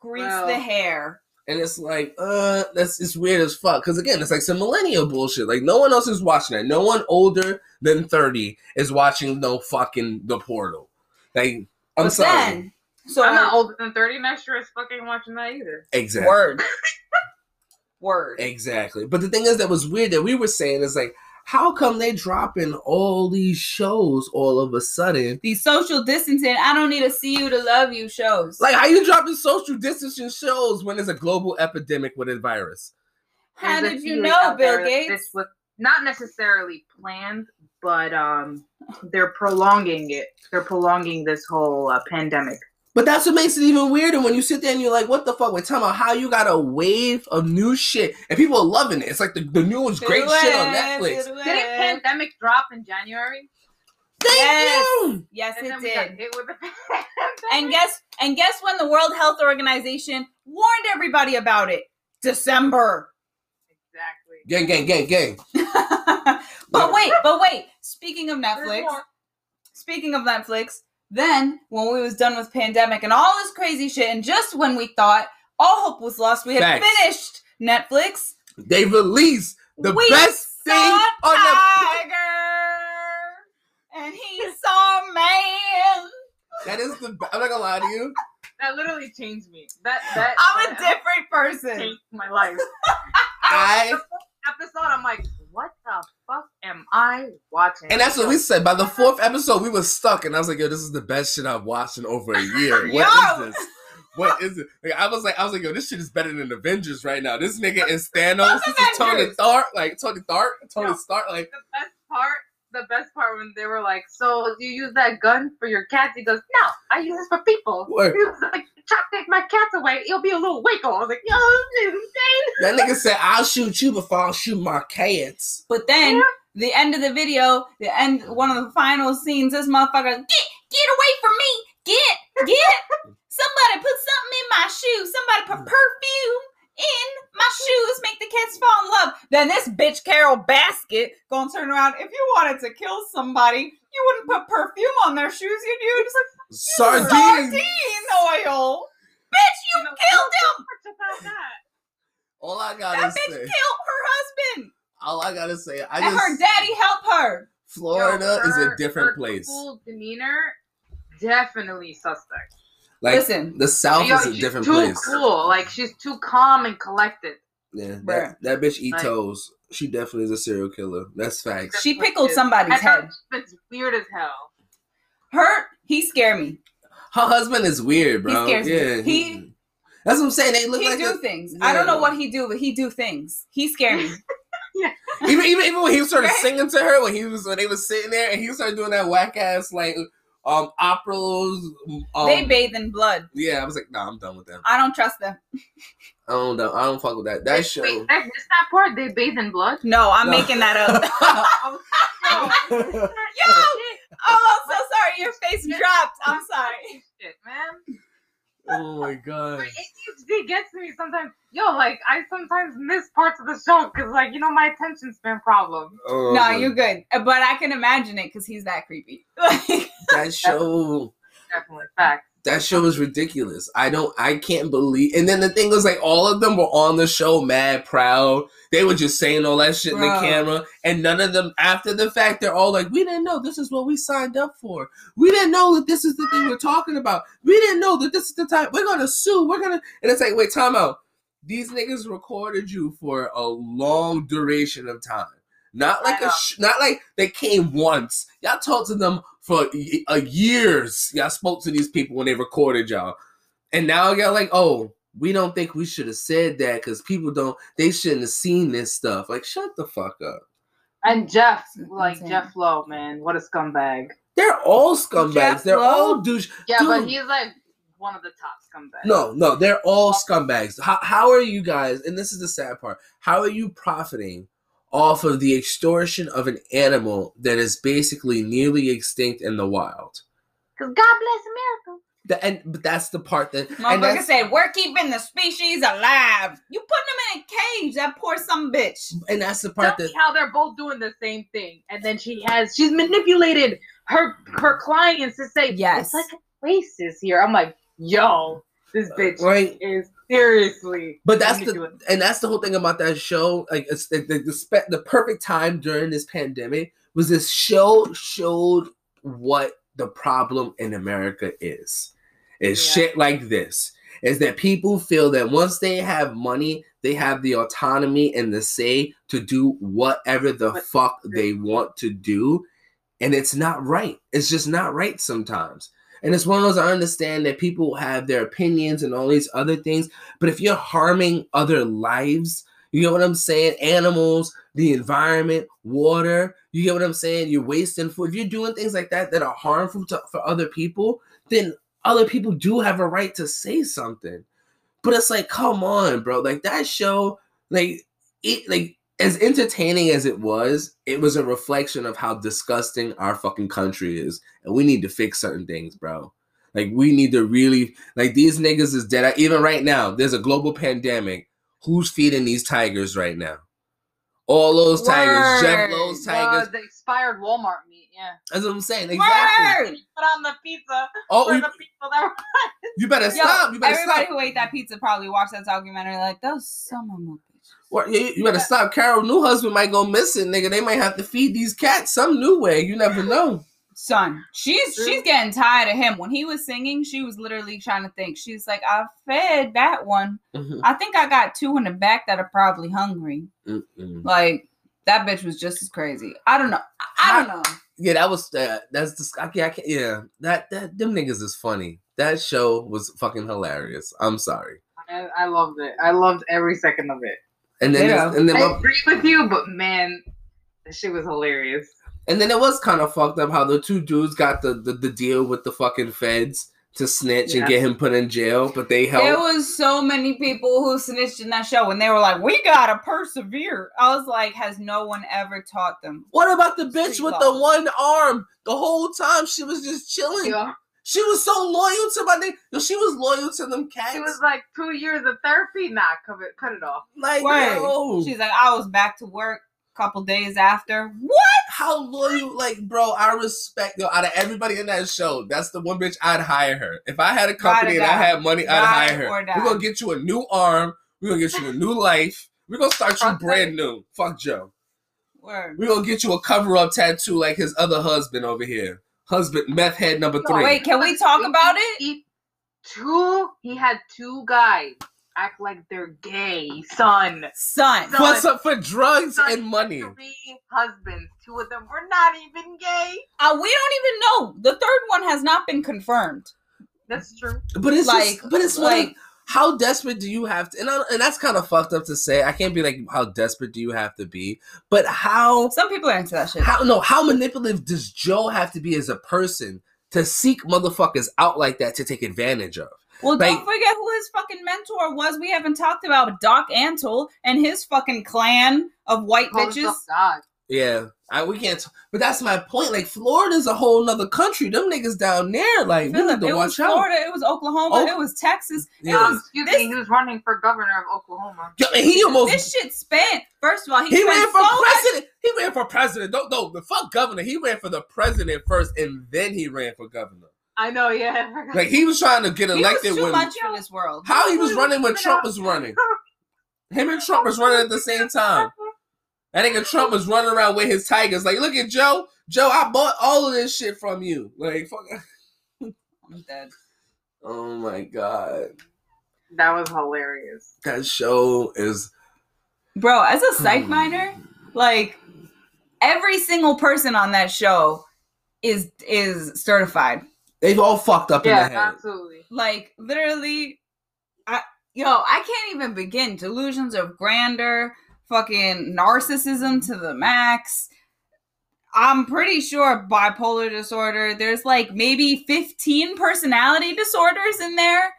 grease the hair, and it's like, it's weird as fuck. Because again, it's like some millennial bullshit. Like no one else is watching that. No one older than 30 is watching the portal. Like I'm sorry. Then So I'm not older than 30, and I sure as fuck ain't watching that either. Exactly. Word. Word. Exactly. But the thing is that was weird that we were saying is like, how come they dropping all these shows all of a sudden? These social distancing, I don't need to see you to love you shows. Like, how you dropping social distancing shows when there's a global epidemic with a virus? How did you know, Bill Gates? This was not necessarily planned, but they're prolonging it. They're prolonging this whole pandemic. But that's what makes it even weirder when you sit there and you're like, what the fuck? We're talking about how you got a wave of new shit. And people are loving it. It's like the newest great shit on Netflix. Didn't Pandemic drop in January? Thank you! Yes, it did. It was and guess when the World Health Organization warned everybody about it? December. Exactly. Gang, gang, gang, gang. But wait. Speaking of Netflix. Then, when we was done with Pandemic and all this crazy shit, and just when we thought all hope was lost, we had finished Netflix. They released the best thing on Tiger, and he saw man. That is the. I'm not gonna lie to you. That literally changed me. I'm a different person. Changed my life. Episode, I'm like, what the fuck am I watching? And that's what we said. By the fourth episode, we were stuck, and I was like, yo, this is the best shit I've watched in over a year. What is this? Like, I was like, yo, this shit is better than Avengers right now. This nigga is Thanos. This is Tony Stark. Like, the best part when they were like, so you use that gun for your cats? He goes, no, I use this for people. What? He was like, try to take my cats away, it'll be a little wiggle. I was like, yo, this is insane. That nigga said, I'll shoot you before I'll shoot my cats. But then, the end of the video, one of the final scenes, this motherfucker, get away from me, get. Somebody put something in my shoes. Somebody put perfume in my shoes, make the cats fall in love. Then this bitch Carole Baskin gonna turn around. If you wanted to kill somebody, you wouldn't put perfume on their shoes. You'd use sardine oil. Bitch, you killed him. About that? All I gotta say. That bitch killed her husband. All I gotta say. Her daddy helped her. Florida is a different place. Cool demeanor, definitely suspect. Like, listen, the South is a different place. She's too cool. Like, she's too calm and collected. Yeah, that bitch eats toes. She definitely is a serial killer. That's facts. She pickled somebody's head. It's weird as hell. He scared me. Her husband is weird, bro. He scares me. That's what I'm saying. They look like he do things. Yeah. I don't know what he do, but he do things. He scared me. Yeah. Even when he was started singing to her, when they was sitting there, and he started doing that whack ass like. Operas. They bathe in blood. Yeah, I was like, nah, I'm done with them. I don't trust them. I don't fuck with that. Wait, that's that part. They bathe in blood. No, I'm making that up. Yo, oh, I'm so sorry. Your face dropped. I'm sorry. Shit, man. Oh my god. ADHD gets me sometimes. Yo, like I sometimes miss parts of the show because, like, you know, my attention span problem. No, you're good, but I can imagine it because he's that creepy. That show. Definitely fact. That show is ridiculous. I can't believe. And then the thing was, like, all of them were on the show, mad proud. They were just saying all that shit in the camera, and none of them after the fact. They're all like, "We didn't know this is what we signed up for. We didn't know that this is the thing we're talking about. We didn't know that this is the time we're gonna sue. We're gonna." And it's like, wait, time out. These niggas recorded you for a long duration of time. Not like they came once. Y'all talked to them for years. Y'all spoke to these people when they recorded y'all. And now y'all like, oh, we don't think we should have said that because people they shouldn't have seen this stuff. Like, shut the fuck up. And Jeff Lowe, man, what a scumbag. They're all scumbags. They're all douche. Yeah, but he's like one of the top scumbags. No, they're all scumbags. How are you guys, and this is the sad part, how are you profiting off of the extortion of an animal that is basically nearly extinct in the wild? Because God bless America. But that's the part that... Motherfucker said, we're keeping the species alive. You putting them in a cage, that poor some bitch. And that's the part that... how they're both doing the same thing. And then she's manipulated her clients to say, yes, it's like a racist here. I'm like, yo, this bitch is... seriously. But that's the whole thing about that show. Like, it's the perfect time during this pandemic was this show showed what the problem in America is. is shit like this, is that people feel that once they have money, they have the autonomy and the say to do whatever the fuck they want to do. And it's not right. It's just not right sometimes. And it's one of those, I understand that people have their opinions and all these other things, but if you're harming other lives, you know what I'm saying? Animals, the environment, water, you get what I'm saying? You're wasting food. If you're doing things like that that are harmful for other people, then other people do have a right to say something. But it's like, come on, bro. Like that show, like as entertaining as it was a reflection of how disgusting our fucking country is. And we need to fix certain things, bro. Like we need to really, like these niggas is dead. Even right now, there's a global pandemic. Who's feeding these tigers right now? All those tigers, Jeff Lowe's tigers. The expired Walmart meat, yeah. That's what I'm saying, exactly. Put on the pizza for the people that were... You better stop. You better everybody stop. Who ate that pizza probably watched that documentary like, those some of them. Well, you better stop. Carol, new husband might go missing, nigga. They might have to feed these cats some new way. You never know. Son, she's getting tired of him. When he was singing, she was literally trying to think. She's like, I fed that one. Mm-hmm. I think I got two in the back that are probably hungry. Mm-mm. Like that bitch was just as crazy. I don't know. I don't know. Yeah, that was that's just I can't. Yeah, that them niggas is funny. That show was fucking hilarious. I'm sorry. I loved it. I loved every second of it. And then, I agree with you, but man, that shit was hilarious. And then it was kind of fucked up how the two dudes got the deal with the fucking feds to snitch and get him put in jail, but they helped. There was so many people who snitched in that show, and they were like, we gotta persevere. I was like, has no one ever taught them? What about the bitch with the one arm? The whole time she was just chilling. Yeah. She was so loyal to my nigga. She was loyal to them cats. It was like 2 years of therapy. Nah, cut it off. Like, no. She's like, I was back to work a couple days after. What? How loyal? Like, bro, I respect, out of everybody in that show, that's the one bitch I'd hire her. If I had a company and I had money, I'd hire her. We're going to get you a new arm. We're going to get you a new life. We're going to start you brand new. Fuck Joe. Word. We're going to get you a cover-up tattoo like his other husband over here. Husband, meth head number three. Wait, can we talk about it? He had two guys act like they're gay, son. For drugs and money. Three husbands, two of them were not even gay. We don't even know. The third one has not been confirmed. That's true. But it's like, how desperate do you have to? And that's kind of fucked up to say. I can't be like, how desperate do you have to be? But how? Some people are into that shit. How manipulative does Joe have to be as a person to seek motherfuckers out like that to take advantage of? Well, like, don't forget who his fucking mentor was. We haven't talked about Doc Antle and his fucking clan of white bitches. Yeah, we can't. But that's my point. Like, Florida's a whole nother country. Them niggas down there, like, Phillip, we need to watch out. It was Florida. It was Oklahoma. It was Texas. Yeah. He was running for governor of Oklahoma. Yo, and this shit spent. First of all, he ran for president. He ran for president. No, fuck governor. He ran for the president first, and then he ran for governor. I know, yeah. I forgot. Like, he was trying to get elected. He was too much for this world. How he was running when Trump was running. Him and Trump was running at the same time. I think Trump was running around with his tigers. Like, look at Joe. Joe, I bought all of this shit from you. Like, fuck. I'm dead. Oh, my God. That was hilarious. That show is... Bro, as a psych minor, like, every single person on that show is certified. They've all fucked up in their head. Absolutely. Like, literally, I can't even begin. Delusions of grandeur... Fucking narcissism to the max. I'm pretty sure bipolar disorder. There's like maybe 15 personality disorders in there.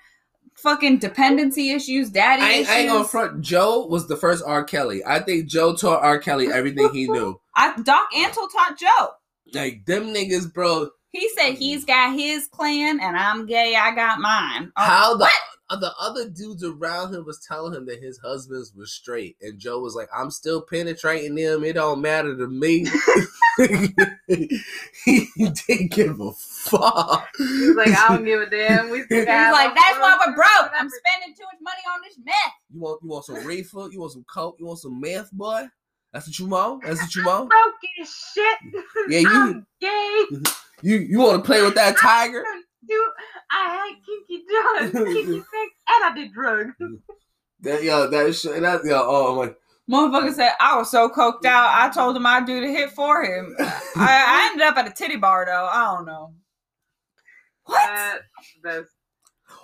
Fucking dependency issues, daddy issues. I ain't gonna front. Joe was the first R. Kelly. I think Joe taught R. Kelly everything he knew. Doc Antle taught Joe. Like them niggas, bro. He said he's got his clan and I'm gay. I got mine. Oh, the other dudes around him was telling him that his husbands were straight. And Joe was like, I'm still penetrating them. It don't matter to me. He didn't give a fuck. He's like, I don't give a damn. He's like, that's why we're broke. I'm spending too much money on this meth. You want some reefer? You want some coke? You want some meth, boy? That's what you want? That's what you want? I'm broke as shit. Yeah, I'm gay. You want to play with that tiger? Dude, I had kinky drugs, kinky sex, and I did drugs. I'm like, motherfucker said I was so coked out. I told him I'd do the hit for him. I ended up at a titty bar though. I don't know. What?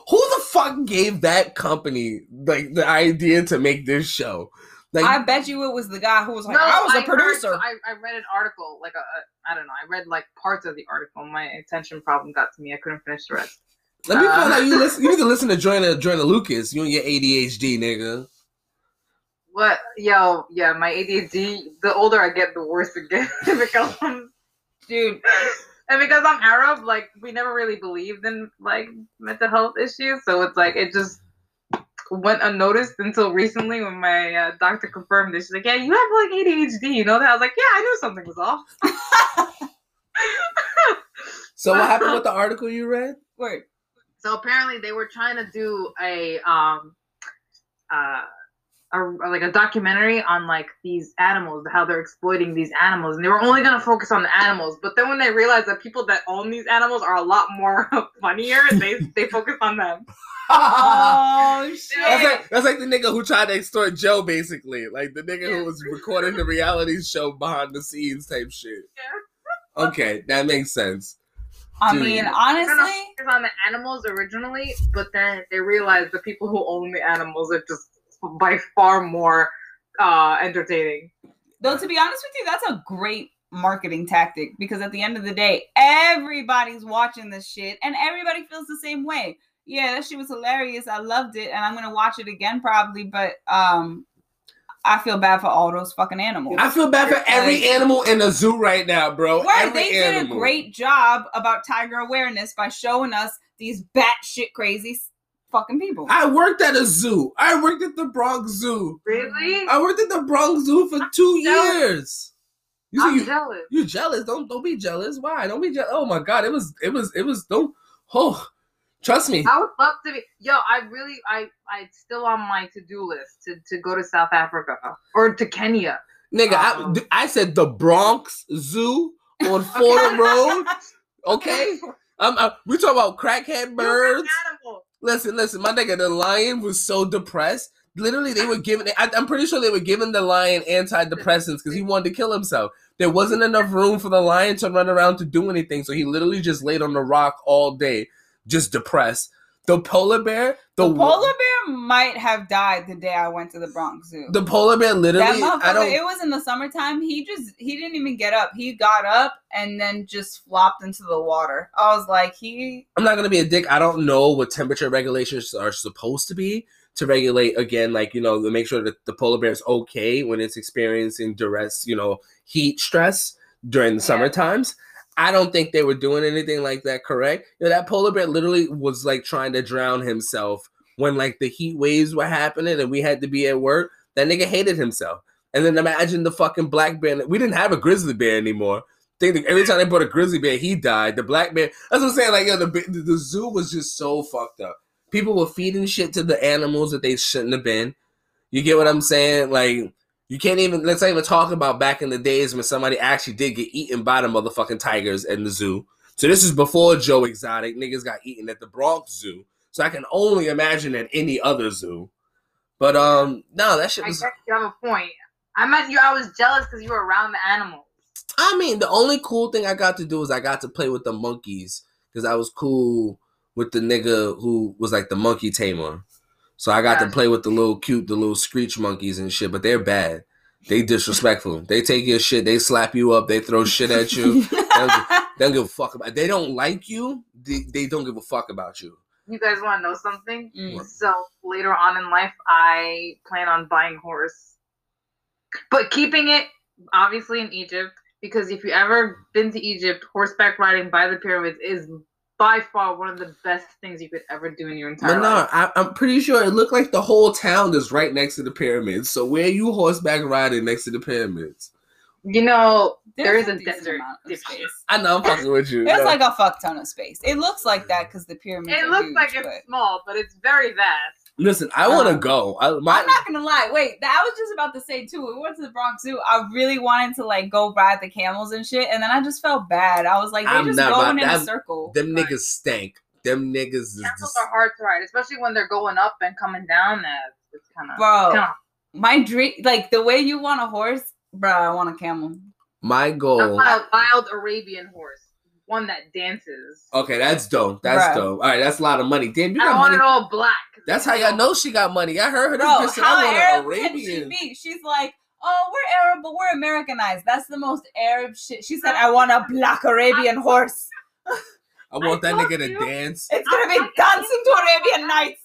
Who the fuck gave that company like the idea to make this show? Like, I bet you it was the guy who was like, I was a producer. I read an article, like I don't know. I read like parts of the article. My attention problem got to me. I couldn't finish the rest. Let me find out. You need to listen to Joyner Lucas. You and your ADHD, nigga. What? Yo, yeah, my ADHD. The older I get, the worse it gets. Because I'm, dude, and because I'm Arab, like we never really believed in like mental health issues. So it's like it just went unnoticed until recently when my doctor confirmed this. She's like, yeah, you have like ADHD, you know that? I was like, yeah, I knew something was off. So what happened with the article you read? Wait. So apparently they were trying to do a documentary on like these animals, how they're exploiting these animals, and they were only gonna focus on the animals. But then when they realized that people that own these animals are a lot more funnier, they focused on them. Oh shit! That's like the nigga who tried to extort Joe, basically, like the nigga who was recording the reality show behind the scenes type shit. Yeah. Okay, that makes sense. I mean, honestly, it was on the animals originally, but then they realized the people who own the animals are just by far more entertaining. Though, to be honest with you, that's a great marketing tactic because at the end of the day, everybody's watching this shit and everybody feels the same way. Yeah, that shit was hilarious. I loved it, and I'm gonna watch it again probably. But I feel bad for all those fucking animals. I feel bad for every animal in the zoo right now, bro. Right, every they animal. Did a great job about tiger awareness by showing us these batshit crazy fucking people. I worked at a zoo. I worked at the Bronx Zoo. Really? I worked at the Bronx Zoo for 2 years. I'm jealous. You're jealous. Don't be jealous. Why? Don't be jealous. Oh my god, it was. Don't. Oh. Trust me. I would love to be. Yo, it's still on my to-do list to go to South Africa or to Kenya. Nigga, I said the Bronx Zoo on Florida Road. Okay? We talking about crackhead birds. Listen, my nigga, the lion was so depressed. Literally, they were giving, I'm pretty sure they were giving the lion antidepressants because he wanted to kill himself. There wasn't enough room for the lion to run around to do anything, so he literally just laid on the rock all day. Just depressed. The polar bear... The polar bear might have died the day I went to the Bronx Zoo. The polar bear literally... It was in the summertime. He didn't even get up. He got up and then just flopped into the water. I was like, I'm not going to be a dick. I don't know what temperature regulations are supposed to be to regulate, again, like, you know, to make sure that the polar bear is okay when it's experiencing duress, you know, heat stress during the summer times. I don't think they were doing anything like that correct. You know, that polar bear literally was like trying to drown himself when like the heat waves were happening and we had to be at work. That nigga hated himself. And then imagine the fucking black bear. We didn't have a grizzly bear anymore. Every time they brought a grizzly bear, he died. The black bear. That's what I'm saying. Like, yo, the zoo was just so fucked up. People were feeding shit to the animals that they shouldn't have been. You get what I'm saying? Like... You can't even, let's not even talk about back in the days when somebody actually did get eaten by the motherfucking tigers in the zoo. So this is before Joe Exotic. Niggas got eaten at the Bronx Zoo. So I can only imagine at any other zoo. But, no, that shit was... I guess you have a point. I meant you, I was jealous because you were around the animals. I mean, the only cool thing I got to do is I got to play with the monkeys because I was cool with the nigga who was like the monkey tamer. So I got to play with the little screech monkeys and shit, but they're bad. They disrespectful. They take your shit. They slap you up. They throw shit at you. They don't give a fuck about it. They don't like you. They don't give a fuck about you. You guys want to know something? Mm. So later on in life, I plan on buying horse. But keeping it, obviously, in Egypt, because if you ever been to Egypt, horseback riding by the pyramids is by far one of the best things you could ever do in your entire life. I'm pretty sure it looked like the whole town is right next to the pyramids. So where are you horseback riding next to the pyramids? You know, there is a desert space. I know, I'm fucking with you. There's like a fuck ton of space. It looks like that because the pyramids are huge, like it's small, but it's very vast. Listen, I want to go. I'm not going to lie. Wait, I was just about to say, too, we went to the Bronx Zoo. I really wanted to, like, go ride the camels and shit, and then I just felt bad. I was like, they're just going in a circle. Them niggas stank. them niggas. Capitals are hard to ride, especially when they're going up and coming down. It's kind of my dream, like the way you want a horse, bro. I want a camel. My goal, a wild Arabian horse, one that dances. Okay, that's dope. That's dope. All right, that's a lot of money. Damn, you got money. I want it all black. That's how y'all know she got money. I heard her. Bro, how Arab can she be? She's like, oh, we're Arab, but we're Americanized. That's the most Arab shit. She said, I want a black Arabian horse. I want that nigga to dance. It's going to be dancing to Arabian Nights.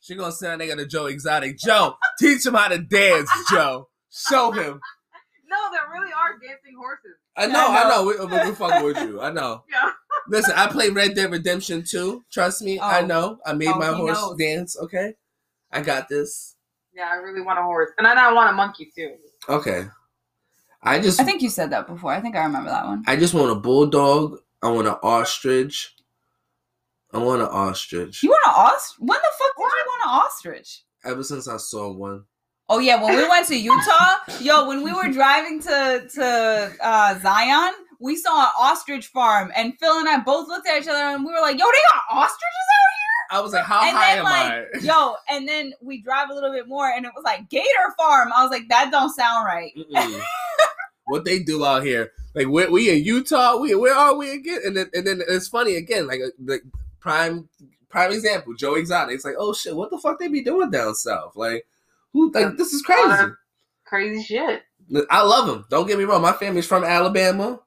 She going to send that nigga to Joe Exotic. Joe, teach him how to dance, Joe. Show him. No, there really are dancing horses. I know. We're fucking with you. I know. Yeah. Listen, I played Red Dead Redemption 2. Trust me. Oh. I know. I made my horse dance, okay? I got this. Yeah, I really want a horse. And then I want a monkey, too. Okay. I think you said that before. I think I remember that one. I just want a bulldog. I want an ostrich. You want an ostrich? When the fuck did you want an ostrich? Ever since I saw one. Oh, yeah. When we went to Utah, when we were driving to Zion, we saw an ostrich farm. And Phil and I both looked at each other and we were like, yo, they got ostriches out here? I was like, how high am I? And then we drive a little bit more, and it was like, gator farm. I was like, that don't sound right. What they do out here. Like, we in Utah, where are we again? And then it's funny again, like prime example, Joe Exotic. It's like, oh, shit, what the fuck they be doing down south? Like, this is crazy. Crazy shit. I love them. Don't get me wrong. My family's from Alabama.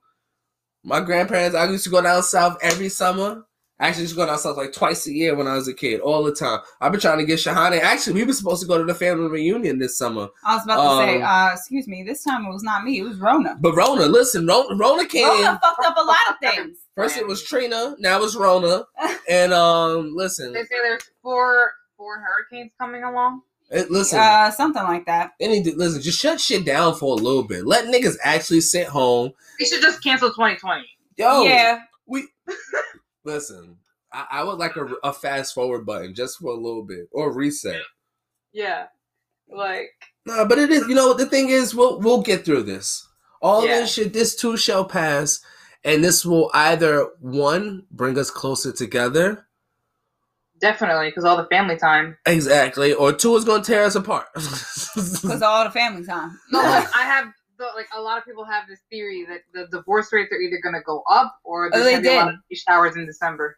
My grandparents, I used to go down south every summer. Actually, just going outside like twice a year when I was a kid, all the time. I've been trying to get Shahane. Actually, we were supposed to go to the family reunion this summer. I was about to say, excuse me, this time it was not me. It was Rona. But Rona, listen, Rona came. Rona fucked up a lot of things. First it was Trina, now it's Rona. And listen. They say there's four hurricanes coming along. Something like that. Listen, just shut shit down for a little bit. Let niggas actually sit home. They should just cancel 2020. Yo. Yeah. Listen, I would like a fast forward button just for a little bit or reset. Yeah, but it is. You know, the thing is, we'll get through this. This shit, this too shall pass, and this will either one bring us closer together. Definitely, because all the family time. Exactly, or two is gonna tear us apart. Because all the family time. No, I have. So, a lot of people have this theory that the divorce rates are either going to go up or there's going to be a lot of baby showers in December.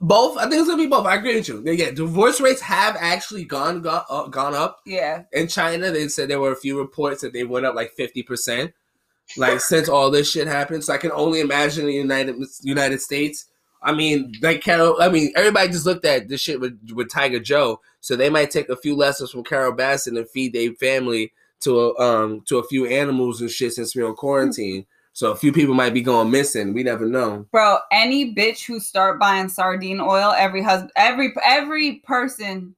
Both? I think it's going to be both. I agree with you. Yeah, divorce rates have actually gone up. Yeah. In China, they said there were a few reports that they went up 50%, since all this shit happened. So I can only imagine the United States. I mean, everybody just looked at this shit with Tiger Joe. So they might take a few lessons from Carole Baskin and feed their family to a few animals and shit since we're on quarantine. So a few people might be going missing. We never know. Bro, any bitch who start buying sardine oil, every person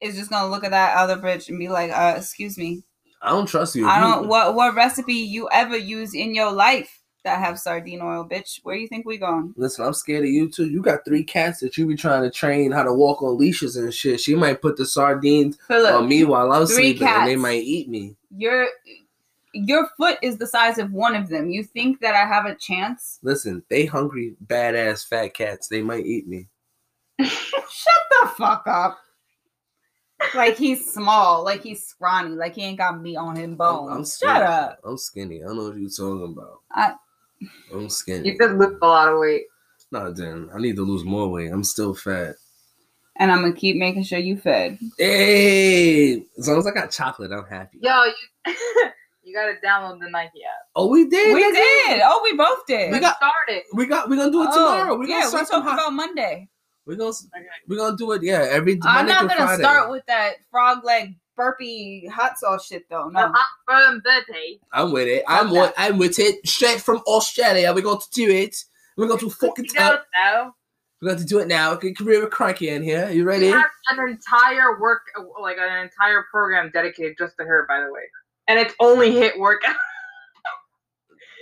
is just going to look at that other bitch and be like, excuse me. I don't trust you. I don't what recipe you ever use in your life that have sardine oil, bitch. Where do you think we going? Listen, I'm scared of you too. You got 3 cats that you be trying to train how to walk on leashes and shit. She might put the sardines on me while I'm sleeping and they might eat me. Your foot is the size of one of them. You think that I have a chance? Listen, they hungry, badass fat cats. They might eat me. Shut the fuck up. Like he's small, like he's scrawny, like he ain't got meat on his bones. I'm Shut up. I'm skinny. I don't know what you're talking about. I'm skinny. You did lift a lot of weight. No, I didn't. I need to lose more weight. I'm still fat. And I'm going to keep making sure you fed. Hey! As long as I got chocolate, I'm happy. Yo, you got to download the Nike app. Oh, we did. We did. Oh, we both did. We got started. We're going to do it tomorrow. We're talking about Monday. We're going to do it, every Monday through Friday. I'm not going to start with that frog leg burpee hot sauce shit though. No, from Burpee. I'm with it. I'm with it. Straight from Australia. We're going to do it. We're going to fucking do it now. We're going to do it now. We're cranky in here. You ready? We have an entire program dedicated just to her, by the way. And it's only HIIT workout.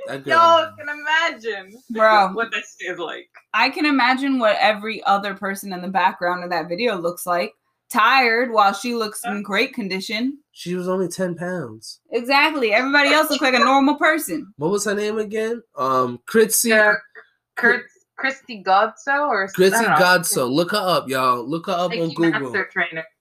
Yo, can imagine, bro, what that shit is like. I can imagine what every other person in the background of that video looks like. Tired while she looks in great condition. She was only 10 pounds. Exactly. Everybody else looked like a normal person. What was her name again? Christi. Christi Gadso or Christi Gadso. Look her up, y'all. Look her up on Google.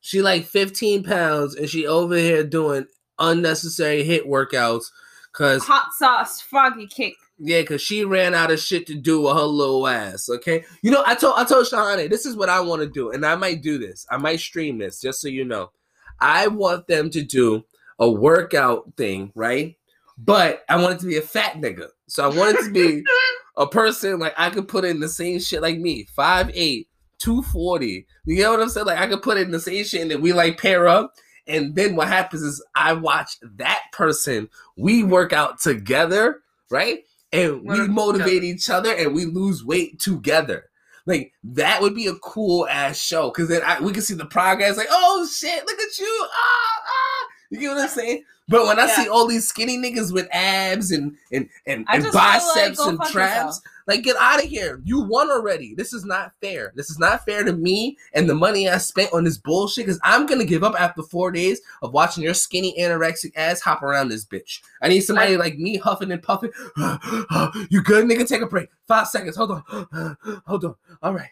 She like 15 pounds and she over here doing unnecessary hit workouts because hot sauce froggy kick. Yeah, because she ran out of shit to do with her little ass. Okay, you know, I told Shahane, this is what I want to do, and I might do this. I might stream this just so you know. I want them to do a workout thing, right? But I want it to be a fat nigga. So I want it to be a person like I could put in the same shit like me, 5'8", 240. You know what I'm saying? Like I could put in the same shit and then we like pair up. And then what happens is I watch that person. We work out together, right? And we motivate each other and we lose weight together. Like that would be a cool ass show because then we can see the progress. Like, oh shit, look at you! Ah. You get what I'm saying? But when I see all these skinny niggas with abs and biceps and traps, like get out of here. You won already. This is not fair. This is not fair to me and the money I spent on this bullshit because I'm going to give up after 4 days of watching your skinny anorexic ass hop around this bitch. I need somebody like me huffing and puffing. You good, nigga? Take a break. 5 seconds. Hold on. Hold on. All right.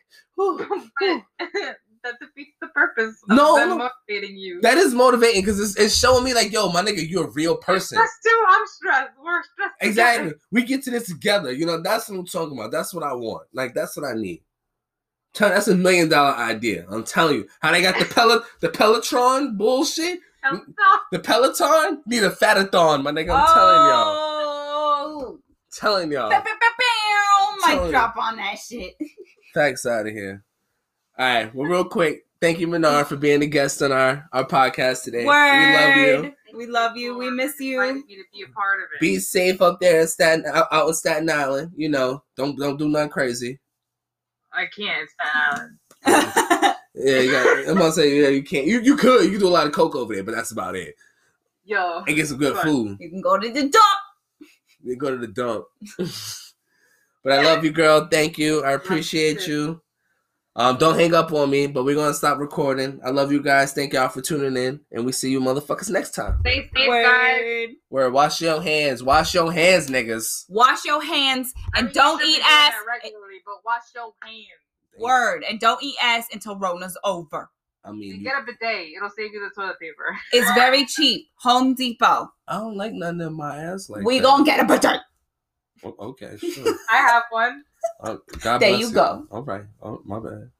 That defeats the purpose of them motivating you. That is motivating because it's showing me like, yo, my nigga, you're a real person. Stress too. I'm stressed. We're stressed. Exactly. Together. We get to this together. You know, that's what I'm talking about. That's what I want. Like, that's what I need. That's $1 million idea. I'm telling you. How they got the Peloton bullshit. The Peloton need a fatathon, my nigga. I'm telling y'all. Mic drop on that shit. Facts out of here. All right, well, real quick, thank you, Manar, for being a guest on our podcast today. Word. We love you. We love you. We miss you. It's nice to be a part of it. Be safe up there in Staten Island. You know, don't do nothing crazy. I can't. Staten Island. Yeah, I'm gonna say you can't. You could. You can do a lot of coke over there, but that's about it. Yo. And get some good food. You can go to the dump. You go to the dump. But I love you, girl. Thank you. I appreciate you. Don't hang up on me, but we're going to stop recording. I love you guys. Thank y'all for tuning in, and we see you motherfuckers next time. Stay safe, guys. Word. Wash your hands. Wash your hands, niggas. Wash your hands, and don't eat ass. Regularly, but wash your hands. Word. And don't eat ass until Rona's over. I mean, you get a bidet. It'll save you the toilet paper. It's very cheap. Home Depot. I don't like nothing in my ass like that. We going to get a bidet. Okay, sure. I have one. God bless you. There you go. All right. Oh, my bad.